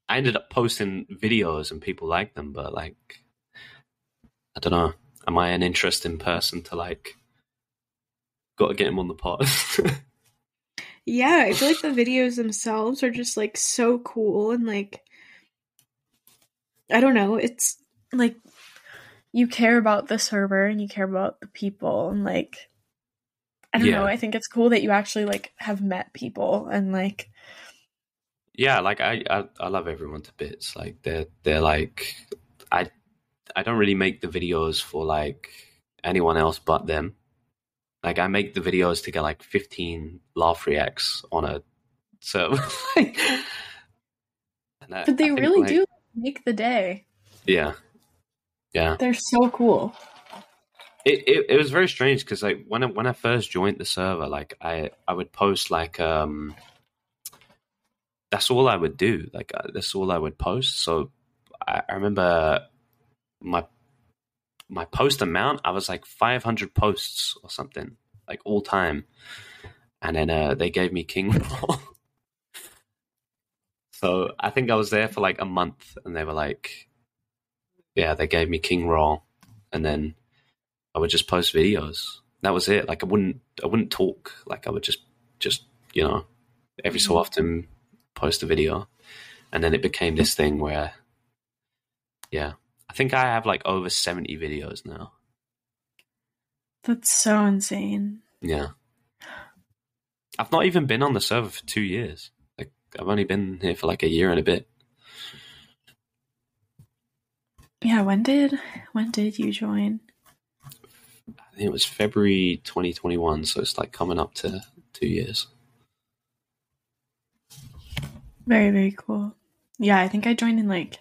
ended up posting videos and people like them, but, like, I don't know. Am I an interesting person to, like, gotta get him on the pod? Yeah, I feel like the videos themselves are just, like, so cool and, like, I don't know, it's, like, you care about the server and you care about the people and, like, I don't know, I think it's cool that you actually, like, have met people and, like... Yeah, like, I love everyone to bits, like, they're like, I don't really make the videos for, like, anyone else but them. Like, I make the videos to get, like, 15 laugh reacts on a server. But they really do make the day. Yeah. Yeah. They're so cool. It was very strange because, like, when I first joined the server, like, I would post, like, that's all I would do. Like, that's all I would post. So I remember my post amount, I was like 500 posts or something, like all time. And then they gave me King Roll. So I think I was there for like a month and they were like, yeah, they gave me King Roll. And then I would just post videos. That was it. Like I wouldn't talk. Like I would just, you know, every so often post a video. And then it became this thing where, yeah. I think I have like over 70 videos now. That's so insane. Yeah. I've not even been on the server for 2 years. Like, I've only been here for like a year and a bit. Yeah, when did you join? I think it was February 2021, so it's like coming up to 2 years. Very, very cool. Yeah, I think I joined in like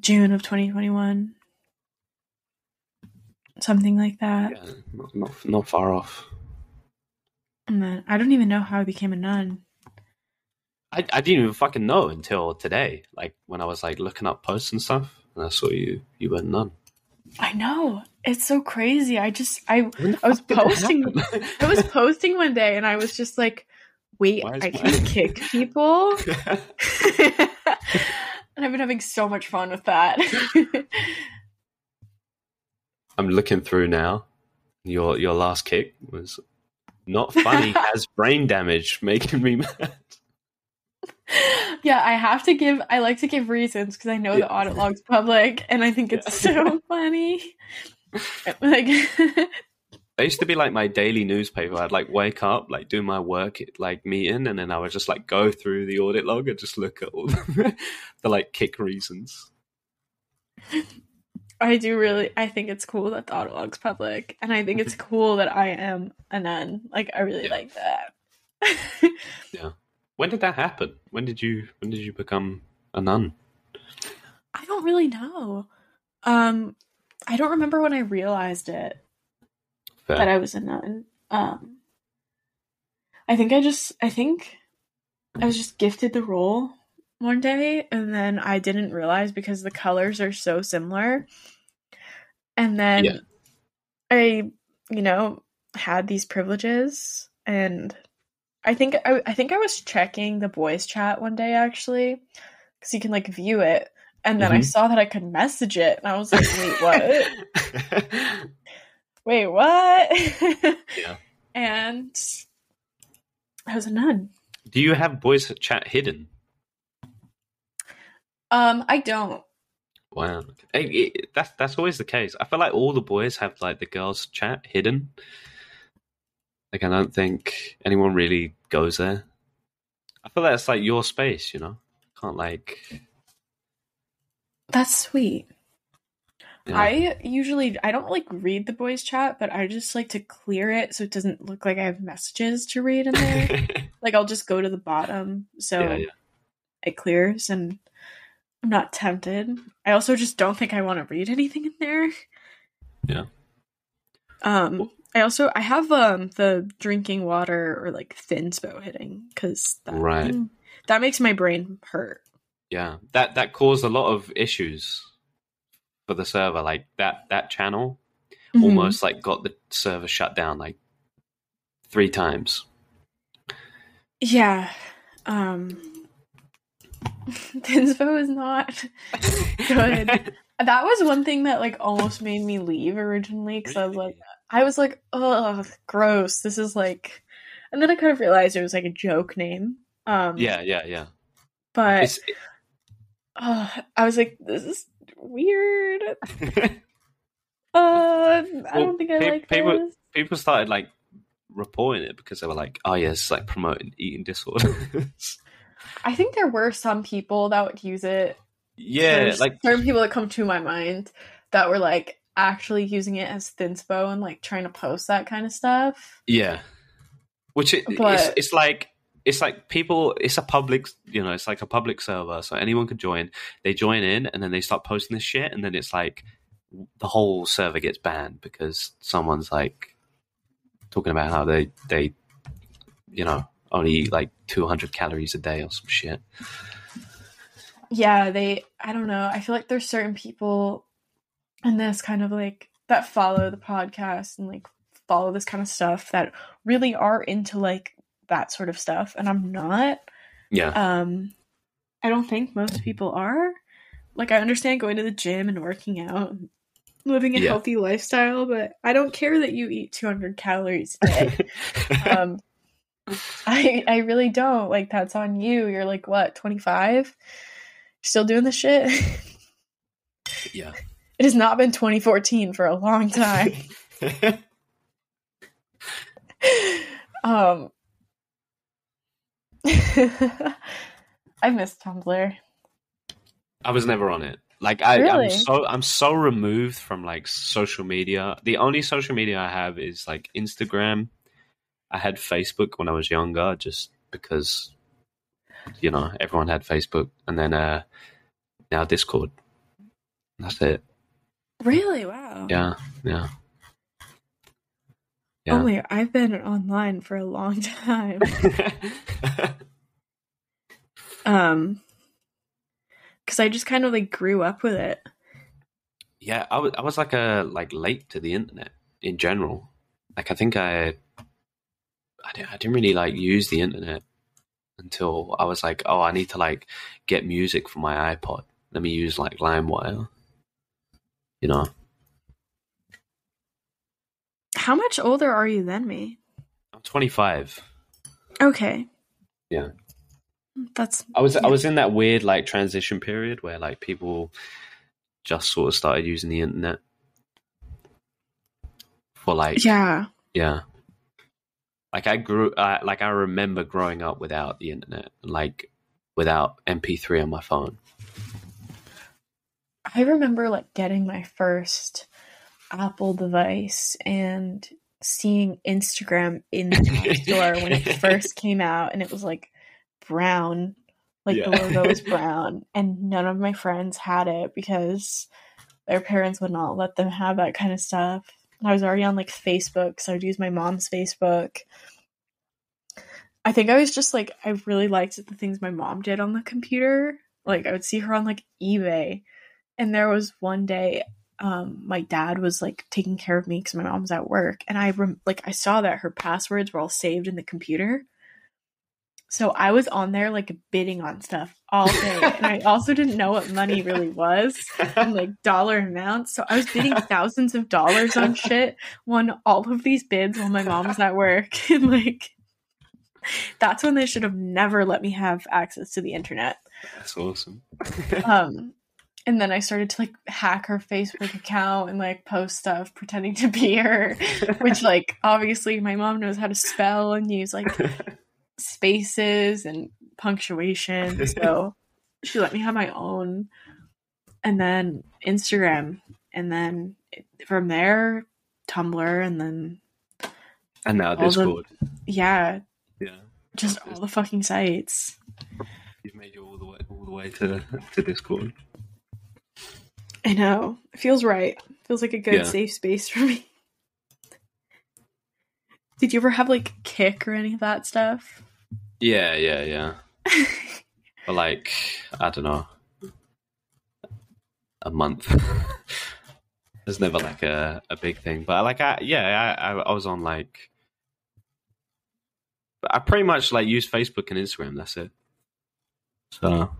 June of 2021. Something like that. Yeah, not far off. And then, I don't even know how I became a nun. I didn't even fucking know until today, like when I was like looking up posts and stuff, and I saw you were a nun. I know, it's so crazy. I was posting one day, and I was just like, wait, I can kick people. And I've been having so much fun with that. I'm looking through now. Your last kick was not funny. Has brain damage, making me mad. Yeah, I like to give reasons because I know the audit log's public, and I think it's so funny. Like, I used to be like my daily newspaper. I'd like wake up, like do my work, like meeting, and then I would just like go through the audit log and just look at all the like kick reasons. I think it's cool that the audit log's public, and I think it's cool that I am a nun. Like, I really like that. Yeah. When did that happen? When did you become a nun? I don't really know. I don't remember when I realized it. Fair. That I was a nun. I think I was just gifted the role one day, and then I didn't realize because the colors are so similar. And then I, had these privileges, and I think I was checking the boys' chat one day, actually, because you can like view it, and then I saw that I could message it, and I was like, "Wait, what? Wait, what?" Yeah. And I was a nun. Do you have boys' chat hidden? I don't. Wow, that's always the case. I feel like all the boys have like the girls' chat hidden. Like, I don't think anyone really goes there. I feel like it's like your space, Can't like. That's sweet. Yeah. I don't like read the boys' chat, but I just like to clear it so it doesn't look like I have messages to read in there. Like, I'll just go to the bottom so it clears, and I'm not tempted. I also just don't think I want to read anything in there. Yeah. Well, I have the drinking water or like Thinspo hitting because that makes my brain hurt. Yeah, that caused a lot of issues for the server. Like that channel almost like got the server shut down like 3 times. Yeah, Thinspo is not good. That was one thing that like almost made me leave originally because I was like, oh, gross. This is like, and then I kind of realized it was like a joke name. Yeah. But I was like, this is weird. I don't think I like this. People started like reporting it because they were like, oh yeah, it's like promoting eating disorders. I think there were some people that would use it. Yeah, there's like certain people that come to my mind that were like actually using it as Thinspo and like trying to post that kind of stuff. Yeah, it's like people. It's a public, it's like a public server, so anyone could join. They join in, and then they start posting this shit, and then it's like the whole server gets banned because someone's like talking about how they only eat like 200 calories a day or some shit. Yeah, I don't know. I feel like there's certain people in this kind of like that follow the podcast and like follow this kind of stuff that really are into like that sort of stuff. And I'm not. Yeah. I don't think most people are. Like, I understand going to the gym and working out and living a healthy lifestyle, but I don't care that you eat 200 calories a day. I really don't. Like, that's on you. You're like, what, 25? Still doing this shit? Yeah. It has not been 2014 for a long time. I miss Tumblr. I was never on it. Like really? I'm so removed from like social media. The only social media I have is like Instagram. I had Facebook when I was younger, just because, you know, everyone had Facebook, and then now Discord. That's it. Really? Wow. Yeah. Oh wait, I've been online for a long time. Because I just kind of like grew up with it. Yeah, I was like late to the internet in general. Like I think I didn't really like use the internet until I was like, oh, I need to like get music for my iPod. Let me use like LimeWire. You know. How much older are you than me? I'm 25. Okay. Yeah. I was in that weird like transition period where like people just sort of started using the internet for like yeah. Like I remember growing up without the internet, like without MP3 on my phone. I remember like getting my first Apple device and seeing Instagram in the store when it first came out, and it was like brown, like the logo was brown, and none of my friends had it because their parents would not let them have that kind of stuff. And I was already on like Facebook, so I'd use my mom's Facebook. I think I was just like, I really liked the things my mom did on the computer. Like I would see her on like eBay, and there was one day my dad was like taking care of me because my mom was at work, and I saw that her passwords were all saved in the computer. So I was on there like bidding on stuff all day. And I also didn't know what money really was and like dollar amounts. So I was bidding thousands of dollars on shit, won all of these bids while my mom was at work. And like, that's when they should have never let me have access to the internet. That's awesome. And then I started to like hack her Facebook account and like post stuff pretending to be her, which like obviously my mom knows how to spell and use like spaces and punctuation, so she let me have my own. And then Instagram, and then from there Tumblr, and then now Discord. Just all the fucking sites. You've made you all the way to Discord. I know. It feels right. Feels like a good safe space for me. Did you ever have like Kick or any of that stuff? Yeah. For like, I don't know, a month. It was never like a big thing, but like I was on like, I pretty much like used Facebook and Instagram. That's it. So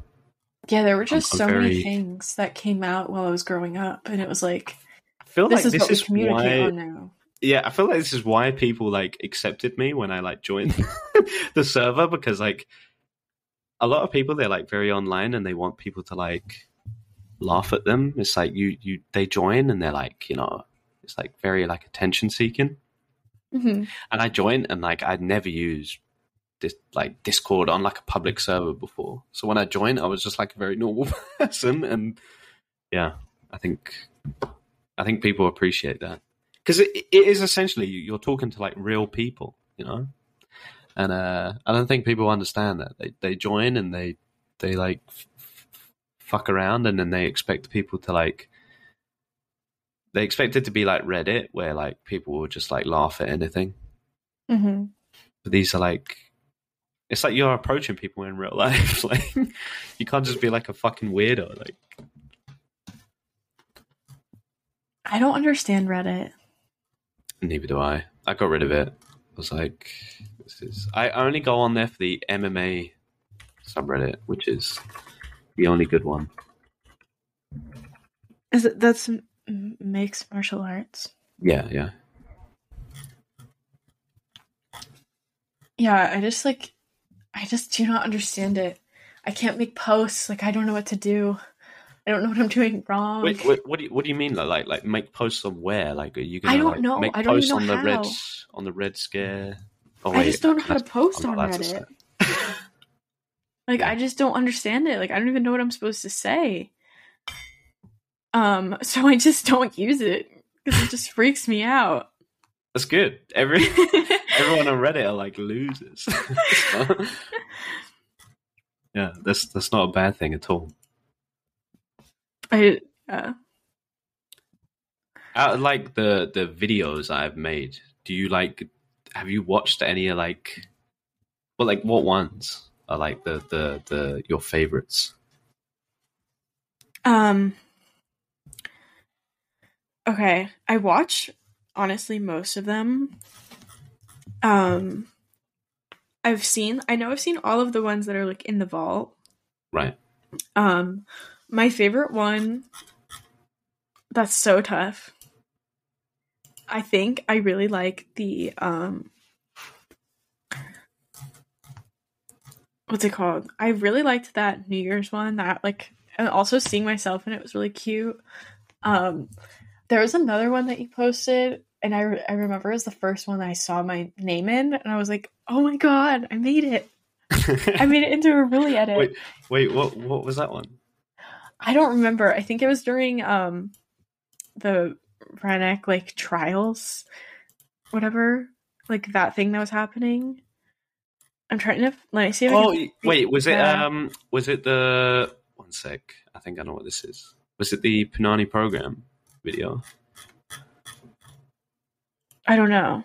yeah, there were just so many things that came out while I was growing up, and it was like, I feel like this is what we communicate on now. Yeah, I feel like this is why people like accepted me when I like joined the server, because like a lot of people, they're like very online and they want people to like laugh at them. It's like they join and they're like, you know, it's like very like attention seeking. Mm-hmm. And I joined and like I'd never used this like Discord on like a public server before. So when I joined, I was just like a very normal person, and yeah, I think people appreciate that. Because it is essentially you're talking to like real people, you know, and I don't think people understand that they join and they like fuck around, and then they expect people to like, they expect it to be like Reddit where like people will just like laugh at anything. Mm-hmm. But these are like, it's like you're approaching people in real life. Like you can't just be like a fucking weirdo. Like I don't understand Reddit. Neither do I. I got rid of it. I was like, I only go on there for the MMA subreddit, which is the only good one. Is it that's mixed martial arts? Yeah. Yeah, I just do not understand it. I can't make posts. Like, I don't know what to do. I don't know what I'm doing wrong. Wait, what do you mean? Like make posts on where? Like, are you gonna? I don't know. Make I don't posts even know on how. the Red Scare. Oh, I just don't know how to post on Reddit. Like, I just don't understand it. Like, I don't even know what I'm supposed to say. So I just don't use it because it just freaks me out. That's good. Everyone on Reddit are like losers. Yeah, that's not a bad thing at all. Out of, like, the videos I've made, do you like? Have you watched any of what ones are like the your favorites? Okay, I watch honestly most of them. I've seen all of the ones that are like in the vault. Right. My favorite one, that's so tough. I think I really like the, what's it called? I really liked that New Year's one, that like, and also seeing myself in it was really cute. There was another one that you posted, and I remember it was the first one that I saw my name in, and I was like, oh my god, I made it. I made it into a Ruly edit. Wait, what was that one? I don't remember. I think it was during the Rannick like trials, whatever, like that thing that was happening. I'm trying to like see if I can. Wait, was it the one sec? I think I know what this is. Was it the Punani program video? I don't know.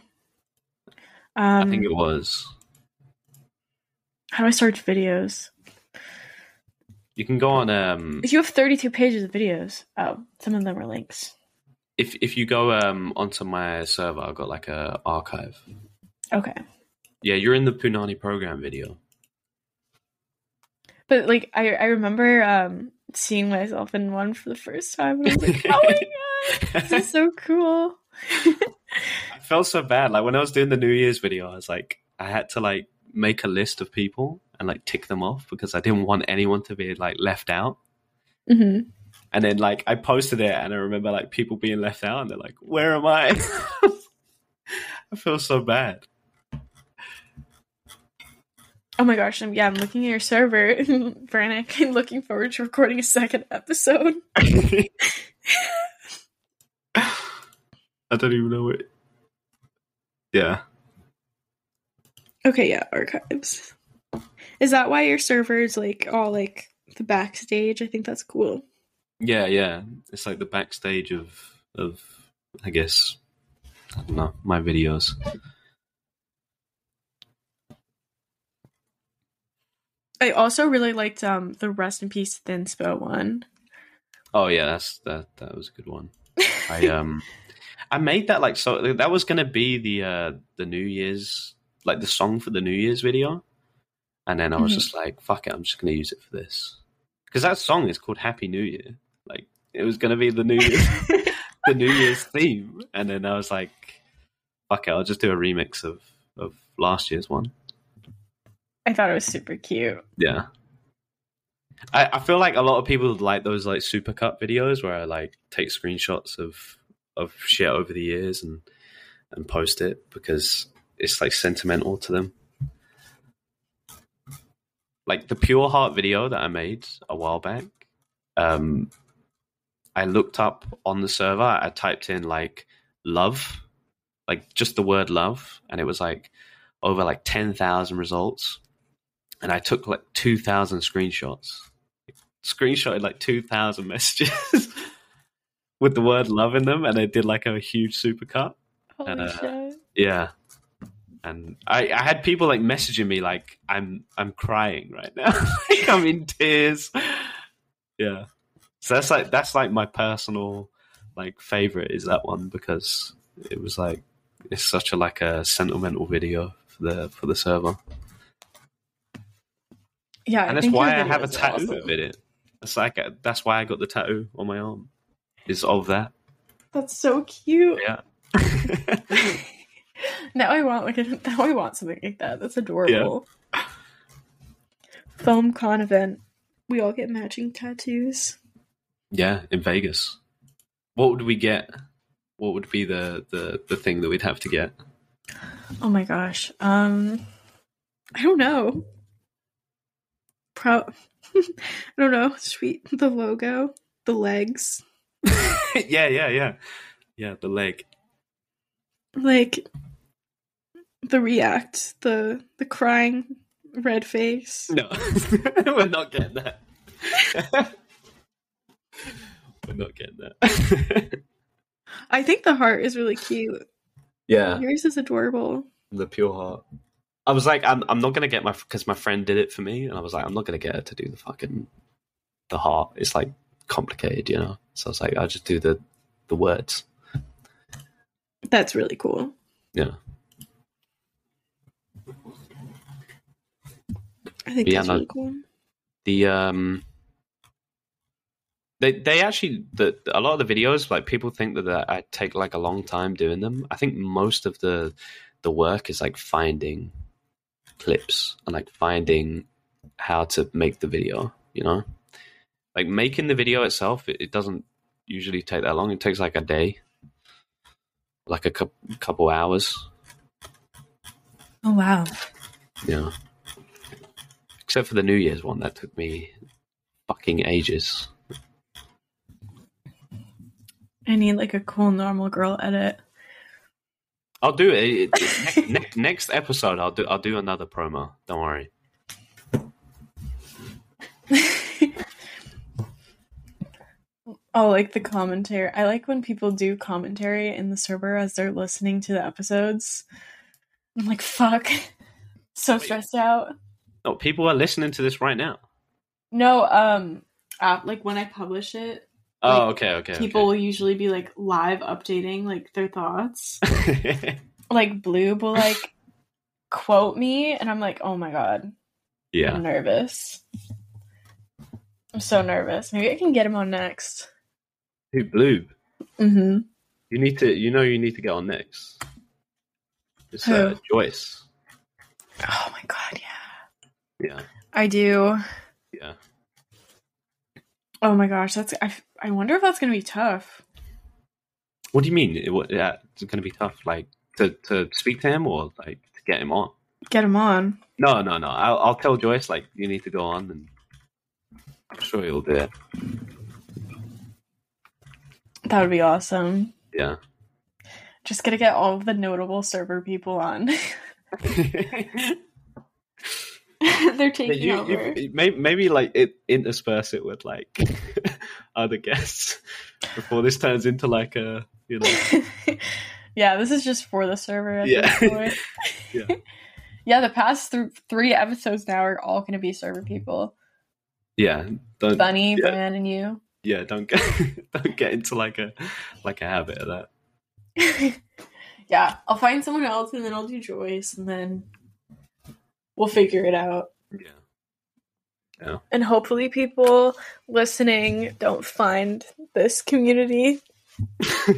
I think it was. How do I search videos? You can go on. You have 32 pages of videos. Oh, some of them are links. If you go onto my server, I've got like a archive. Okay. Yeah, you're in the Punani program video. But like I remember seeing myself in one for the first time, and I was like, oh my god, this is so cool. I felt so bad. Like when I was doing the New Year's video, I was like, I had to like make a list of people and like tick them off because I didn't want anyone to be like left out. Mm-hmm. And then, like, I posted it, and I remember, like, people being left out, and they're like, where am I? I feel so bad. Oh, my gosh. I'm looking at your server, Brannick, and looking forward to recording a second episode. I don't even know it. Yeah. Okay, yeah, archives. Is that why your server is, like, all, like, the backstage? I think that's cool. Yeah. It's like the backstage of I guess, I don't know, my videos. I also really liked the Rest in Peace Thinspo one. Oh yeah, that was a good one. I made that like so that was gonna be the New Year's like the song for the New Year's video. And then I was just like, fuck it, I'm just gonna use it for this. Because that song is called Happy New Year. Like, it was going to be the New Year's theme. And then I was like, fuck it, I'll just do a remix of last year's one. I thought it was super cute. Yeah. I feel like a lot of people like those, like, supercut videos where I, like, take screenshots of shit over the years and post it because it's, like, sentimental to them. Like the Pure Heart video that I made a while back, I looked up on the server, I typed in like love, like just the word love, and it was like over like 10,000 results. And I took like 2,000 screenshots, screenshotted like 2,000 messages with the word love in them, and I did like a huge supercut. Holy shit. Yeah. And I had people like messaging me like I'm crying right now. Like, I'm in tears. Yeah. So that's like my personal like favorite is that one because it was like it's such a like a sentimental video for the server. Yeah. And that's why I have a tattoo of it. It's like that's why I got the tattoo on my arm. Is of that. That's so cute. Yeah. Now I want something like that. That's adorable. Yeah. Film con event. We all get matching tattoos. Yeah, in Vegas. What would we get? What would be the thing that we'd have to get? Oh my gosh. I don't know. I don't know. Sweet. The logo. The legs. Yeah. Yeah, the leg. Like, the react. The crying red face. No. We're not getting that. We're not getting that. I think the heart is really cute. Yeah. Yours is adorable. The pure heart. I was like, I'm not going to get my... Because my friend did it for me, and I was like, I'm not going to get her to do the fucking... The heart. It's, like, complicated, you know? So I was like, I'll just do the words. That's really cool. Yeah. I think that's really cool. The, They actually, a lot of the videos, like, people think that I take, like, a long time doing them. I think most of the work is, like, finding clips and, like, finding how to make the video, you know? Like, making the video itself, it doesn't usually take that long. It takes, like, a day, like, a couple hours. Oh, wow. Yeah. Except for the New Year's one. That took me fucking ages. I need, like, a cool normal girl edit. I'll do it. Next episode, I'll do another promo. Don't worry. Oh, like the commentary. I like when people do commentary in the server as they're listening to the episodes. I'm like, fuck. So stressed out. No, people are listening to this right now. No, like, when I publish it. Like, oh, okay. People will usually be, like, live updating, like, their thoughts. Like, Bloob will, like, quote me, and I'm like, oh my god. Yeah. I'm nervous. I'm so nervous. Maybe I can get him on next. Who, Bloob? Mm-hmm. You need to get on next. It's who? Joyce. Oh my god, yeah. Yeah. I do. Yeah. Oh my gosh, I wonder if that's going to be tough. What do you mean? It's going to be tough, like, to speak to him or, like, to get him on? Get him on. No. I'll tell Joyce, like, you need to go on, and I'm sure he'll do it. That would be awesome. Yeah. Just going to get all of the notable server people on. They're taking over. Maybe, like, intersperse it with, like, other guests before this turns into, like, a, you know. Yeah, this is just for the server. Yeah. Yeah. Yeah, the past three episodes now are all going to be server people. Yeah. Bunny, yeah. Bran, and you. Yeah, don't get into, like a habit of that. Yeah, I'll find someone else, and then I'll do Joyce, and then... we'll figure it out. Yeah. And hopefully people listening don't find this community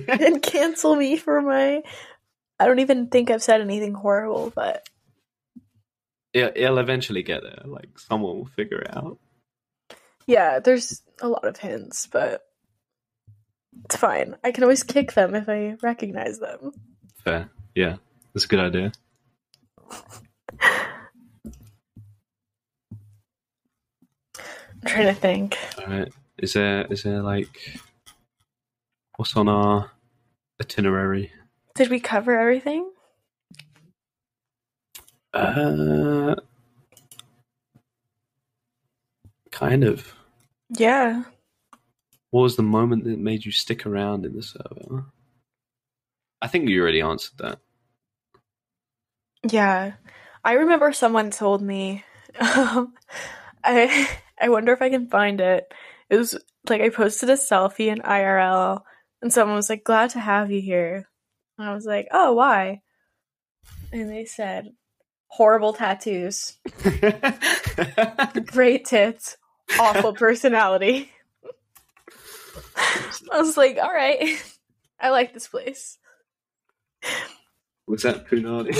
and cancel me for my... I don't even think I've said anything horrible, but... It'll eventually get there. Like, someone will figure it out. Yeah, there's a lot of hints, but it's fine. I can always kick them if I recognize them. Fair. Yeah, that's a good idea. I'm trying to think. All right. Is there like, what's on our itinerary? Did we cover everything? Kind of. Yeah. What was the moment that made you stick around in the server? I think you already answered that. Yeah. I remember someone told me, I wonder if I can find it. It was, like, I posted a selfie in IRL, and someone was like, glad to have you here. And I was like, oh, why? And they said, horrible tattoos. Great tits. Awful personality. I was like, all right. I like this place. Was that Punani?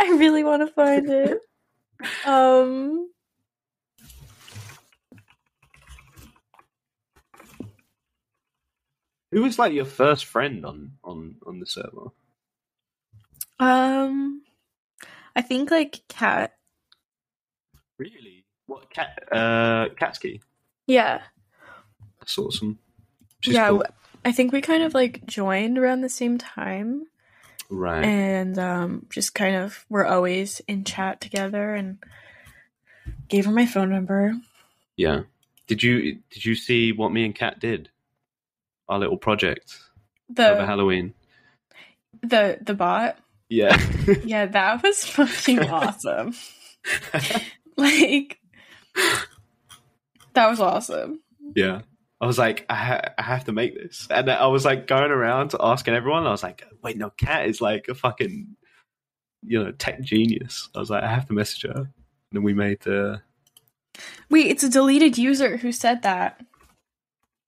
I really want to find it. Who was like your first friend on the server? I think like Kat. Really? What Kat? Katsky. Yeah. That's awesome. She's yeah, cool. I think we kind of like joined around the same time. Right. And just kind of we're always in chat together, and gave her my phone number. Yeah. Did you see what me and Kat did? Our little project over Halloween. The bot? Yeah. Yeah, that was fucking awesome. Like, that was awesome. Yeah. I was like, I have to make this. And I was like going around to asking everyone. I was like, wait, no, Kat is like a fucking, tech genius. I was like, I have to message her. And then we made the... Wait, it's a deleted user who said that.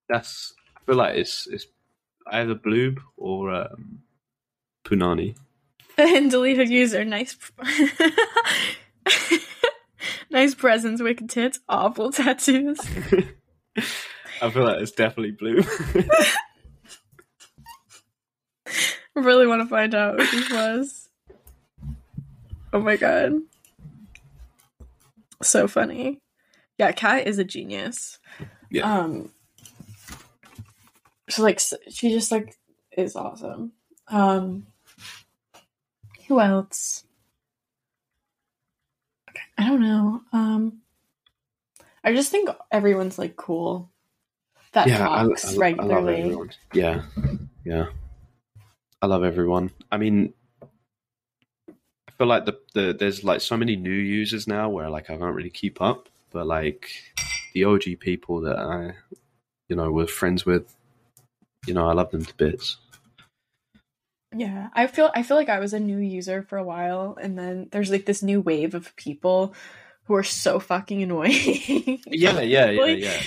That's... I feel like it's either Bloob or Punani. And deleted user, nice. Nice presents, wicked tits, awful tattoos. I feel like it's definitely Bloob. I really want to find out who this was. Oh my god. So funny. Yeah, Kat is a genius. Yeah. So, like, she just, like, is awesome. Who else? I don't know. I just think everyone's, like, cool. That yeah, talks I regularly. I love everyone. Yeah. Yeah. I love everyone. I mean, I feel like there's, like, so many new users now where, like, I can't really keep up. But, like, the OG people that I, were friends with, I love them to bits. Yeah, I feel like I was a new user for a while, and then there's like this new wave of people who are so fucking annoying. Yeah.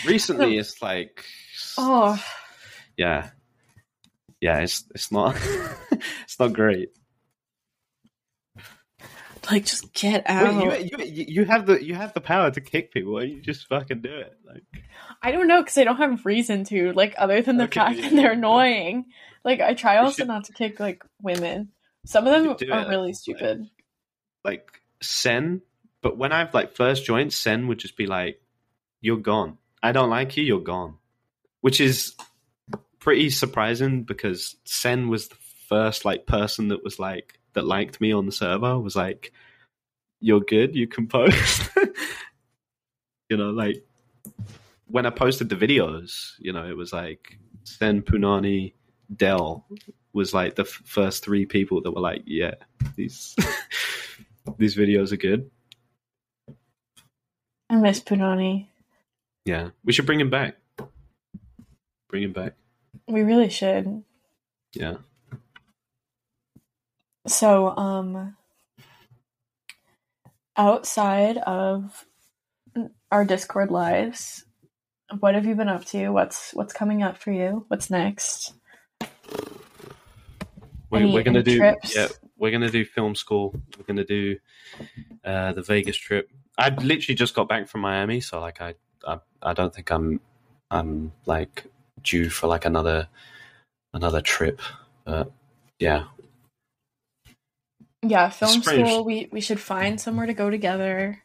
Recently, it's like, oh, yeah. It's not it's not great. Like, just get out. Wait, you have the power to kick people. You just fucking do it. Like, I don't know, because I don't have reason to. Like, other than the fact that they're annoying. Like, I try also not to kick like women. Some of them are really stupid. Like Sen, but when I've like first joined, Sen would just be like, "You're gone. I don't like you. You're gone," which is pretty surprising because Sen was the first like person that was like. That liked me on the server was like, "You're good, you composed." Like when I posted the videos, it was like Sen, Punani, Del was like the first three people that were like, "Yeah, these these videos are good." I miss Punani. Yeah, we should bring him back. We really should. Yeah. So, outside of our Discord lives, what have you been up to? What's coming up for you? What's next? We're gonna do film school. We're gonna do the Vegas trip. I literally just got back from Miami, so like I don't think I'm like due for like another trip. But yeah. Yeah, film school, we should find somewhere to go together.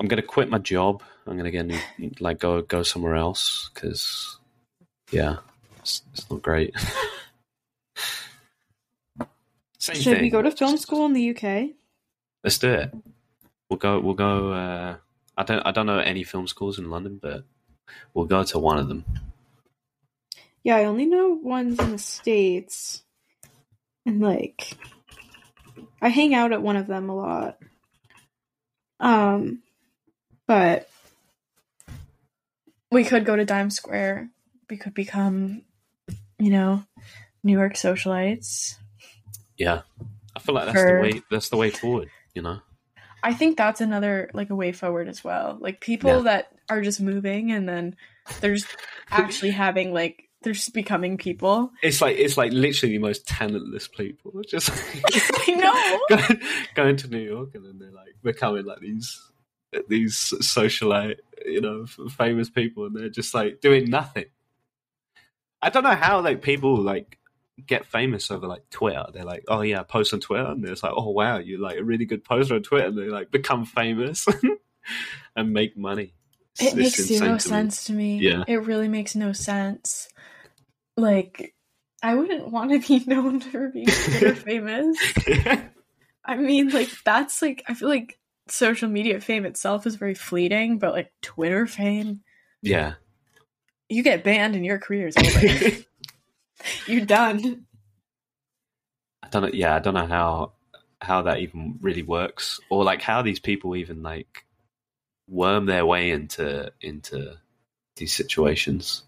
I'm going to quit my job. I'm going to get go somewhere else because, yeah, it's not great. Should we go to film school in the UK? Let's do it. We'll go. I don't know any film schools in London, but we'll go to one of them. Yeah, I only know ones in the States. And like... I hang out at one of them a lot. But we could go to Dime Square. We could become, New York socialites. Yeah. I feel like that's the way forward, I think that's another like a way forward as well. Like people that are just moving and then they're just actually having like they're just becoming people. It's like literally the most talentless people. Just like, I know going to New York and then they're like becoming like these socialite, famous people, and they're just like doing nothing. I don't know how like people like get famous over like Twitter. They're like, oh yeah, post on Twitter, and it's like, oh wow, you're like a really good poster on Twitter, and they like become famous and make money. It makes no sense to me. Yeah. It really makes no sense. Like, I wouldn't want to be known for being Twitter famous. Yeah. I mean, like, that's like, I feel like social media fame itself is very fleeting, but like Twitter fame, yeah, you get banned and your career is over. You're done. I don't know. Yeah, I don't know how that even really works, or like how these people even like worm their way into these situations.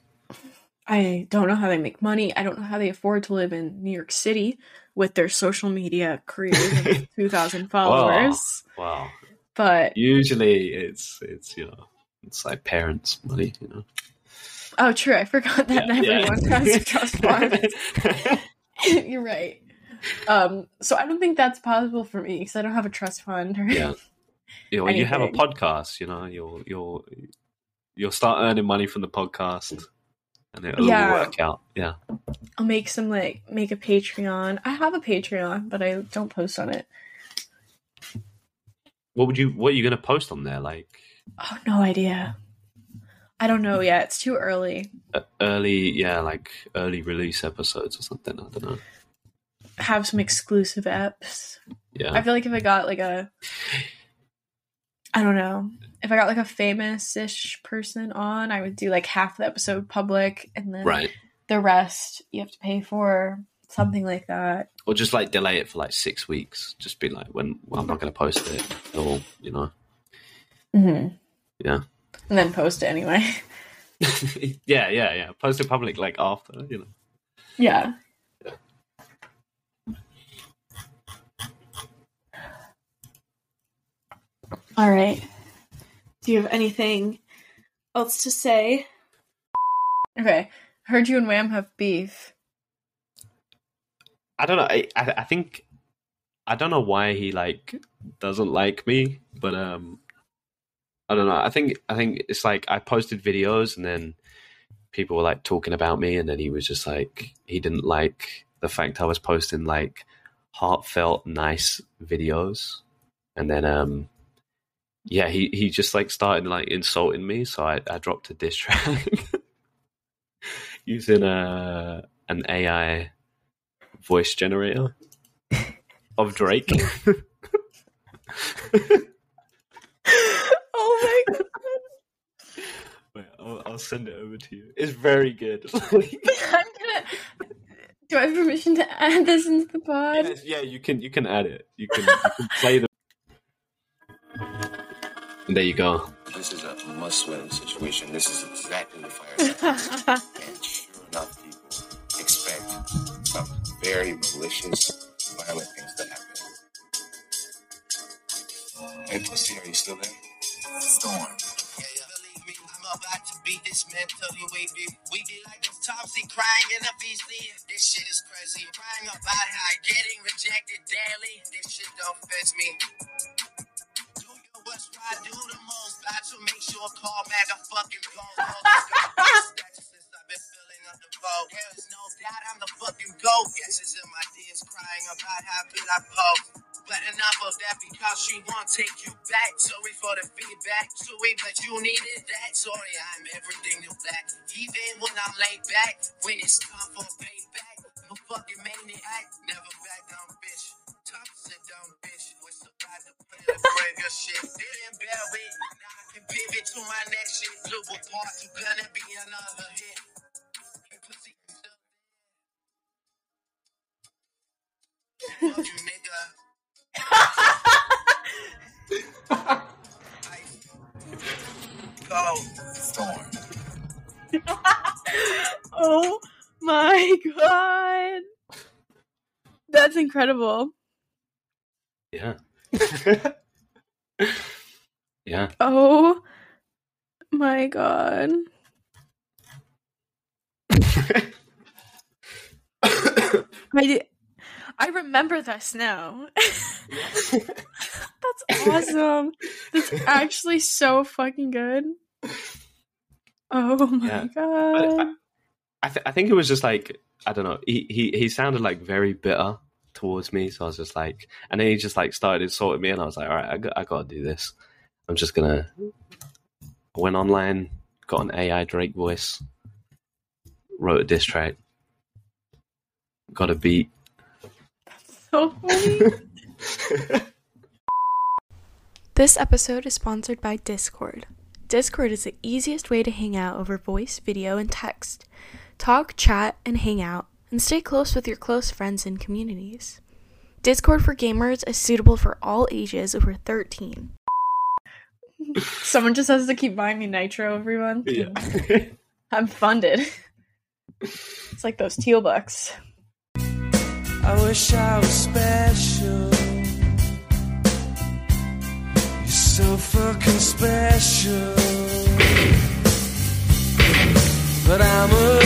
I don't know how they make money. I don't know how they afford to live in New York City with their social media careers and 2,000 followers. Wow. But usually it's you know, it's like parents' money, you know. Oh, true. I forgot that everyone has a trust fund. You're right. So I don't think that's possible for me because I don't have a trust fund. Or yeah. When you have a podcast, you know, you'll start earning money from the podcast. And it'll work out. Yeah. I'll make a Patreon. I have a Patreon, but I don't post on it. What are you gonna post on there? Like, oh, no idea. I don't know yet. It's too early. Early release episodes or something. I don't know. Have some exclusive eps. Yeah. I feel like if I got like If I got like a famous-ish person on, I would do like half the episode public and then the rest you have to pay for, something like that. Or just like delay it for like 6 weeks. Just be like, I'm not going to post it at all, you know? Mm-hmm. Yeah. And then post it anyway. Yeah. Post it public like after, you know? Yeah. All right. Do you have anything else to say? Okay. Heard you and Wham have beef. I don't know. I think... I don't know why he, like, doesn't like me, but, I don't know. I think it's like I posted videos and then people were, like, talking about me, and then he was just, like... He didn't like the fact I was posting, like, heartfelt, nice videos. And then, yeah, he just like started like insulting me, so I dropped a diss track using an AI voice generator of Drake. Oh my god! Wait, I'll send it over to you. It's very good. Do I have permission to add this into the pod? Yes, yeah, you can add it. You can play the. There you go. This is a must-win situation. This is exactly the fire. And sure enough, people expect some very malicious, violent things to happen. Hey, Pussy, are you still there? Storm. I'm about to beat this mental. We be like a Topsy crying in a VC. This shit is crazy. Crying about how I'm getting rejected daily. This shit don't fetch me. Oh my god. That's incredible. Yeah. Yeah. Oh my god. I remember this now. That's awesome. That's actually so fucking good. Oh my god. I think it was just like, I don't know, he sounded like very bitter towards me, so I was just like, and then he just like started insulting me, and I was like, all right, I gotta do this. I'm just gonna. I went online, got an AI Drake voice, wrote a diss track, got a beat. That's so funny. This episode is sponsored by Discord. Discord is the easiest way to hang out over voice, video, and text. Talk, chat, and hang out, and stay close with your close friends and communities. Discord for gamers is suitable for all ages over 13. Someone just has to keep buying me Nitro every month. Yeah. I'm funded. It's like those teal bucks. I wish I was special. You're so fucking special. But I'm a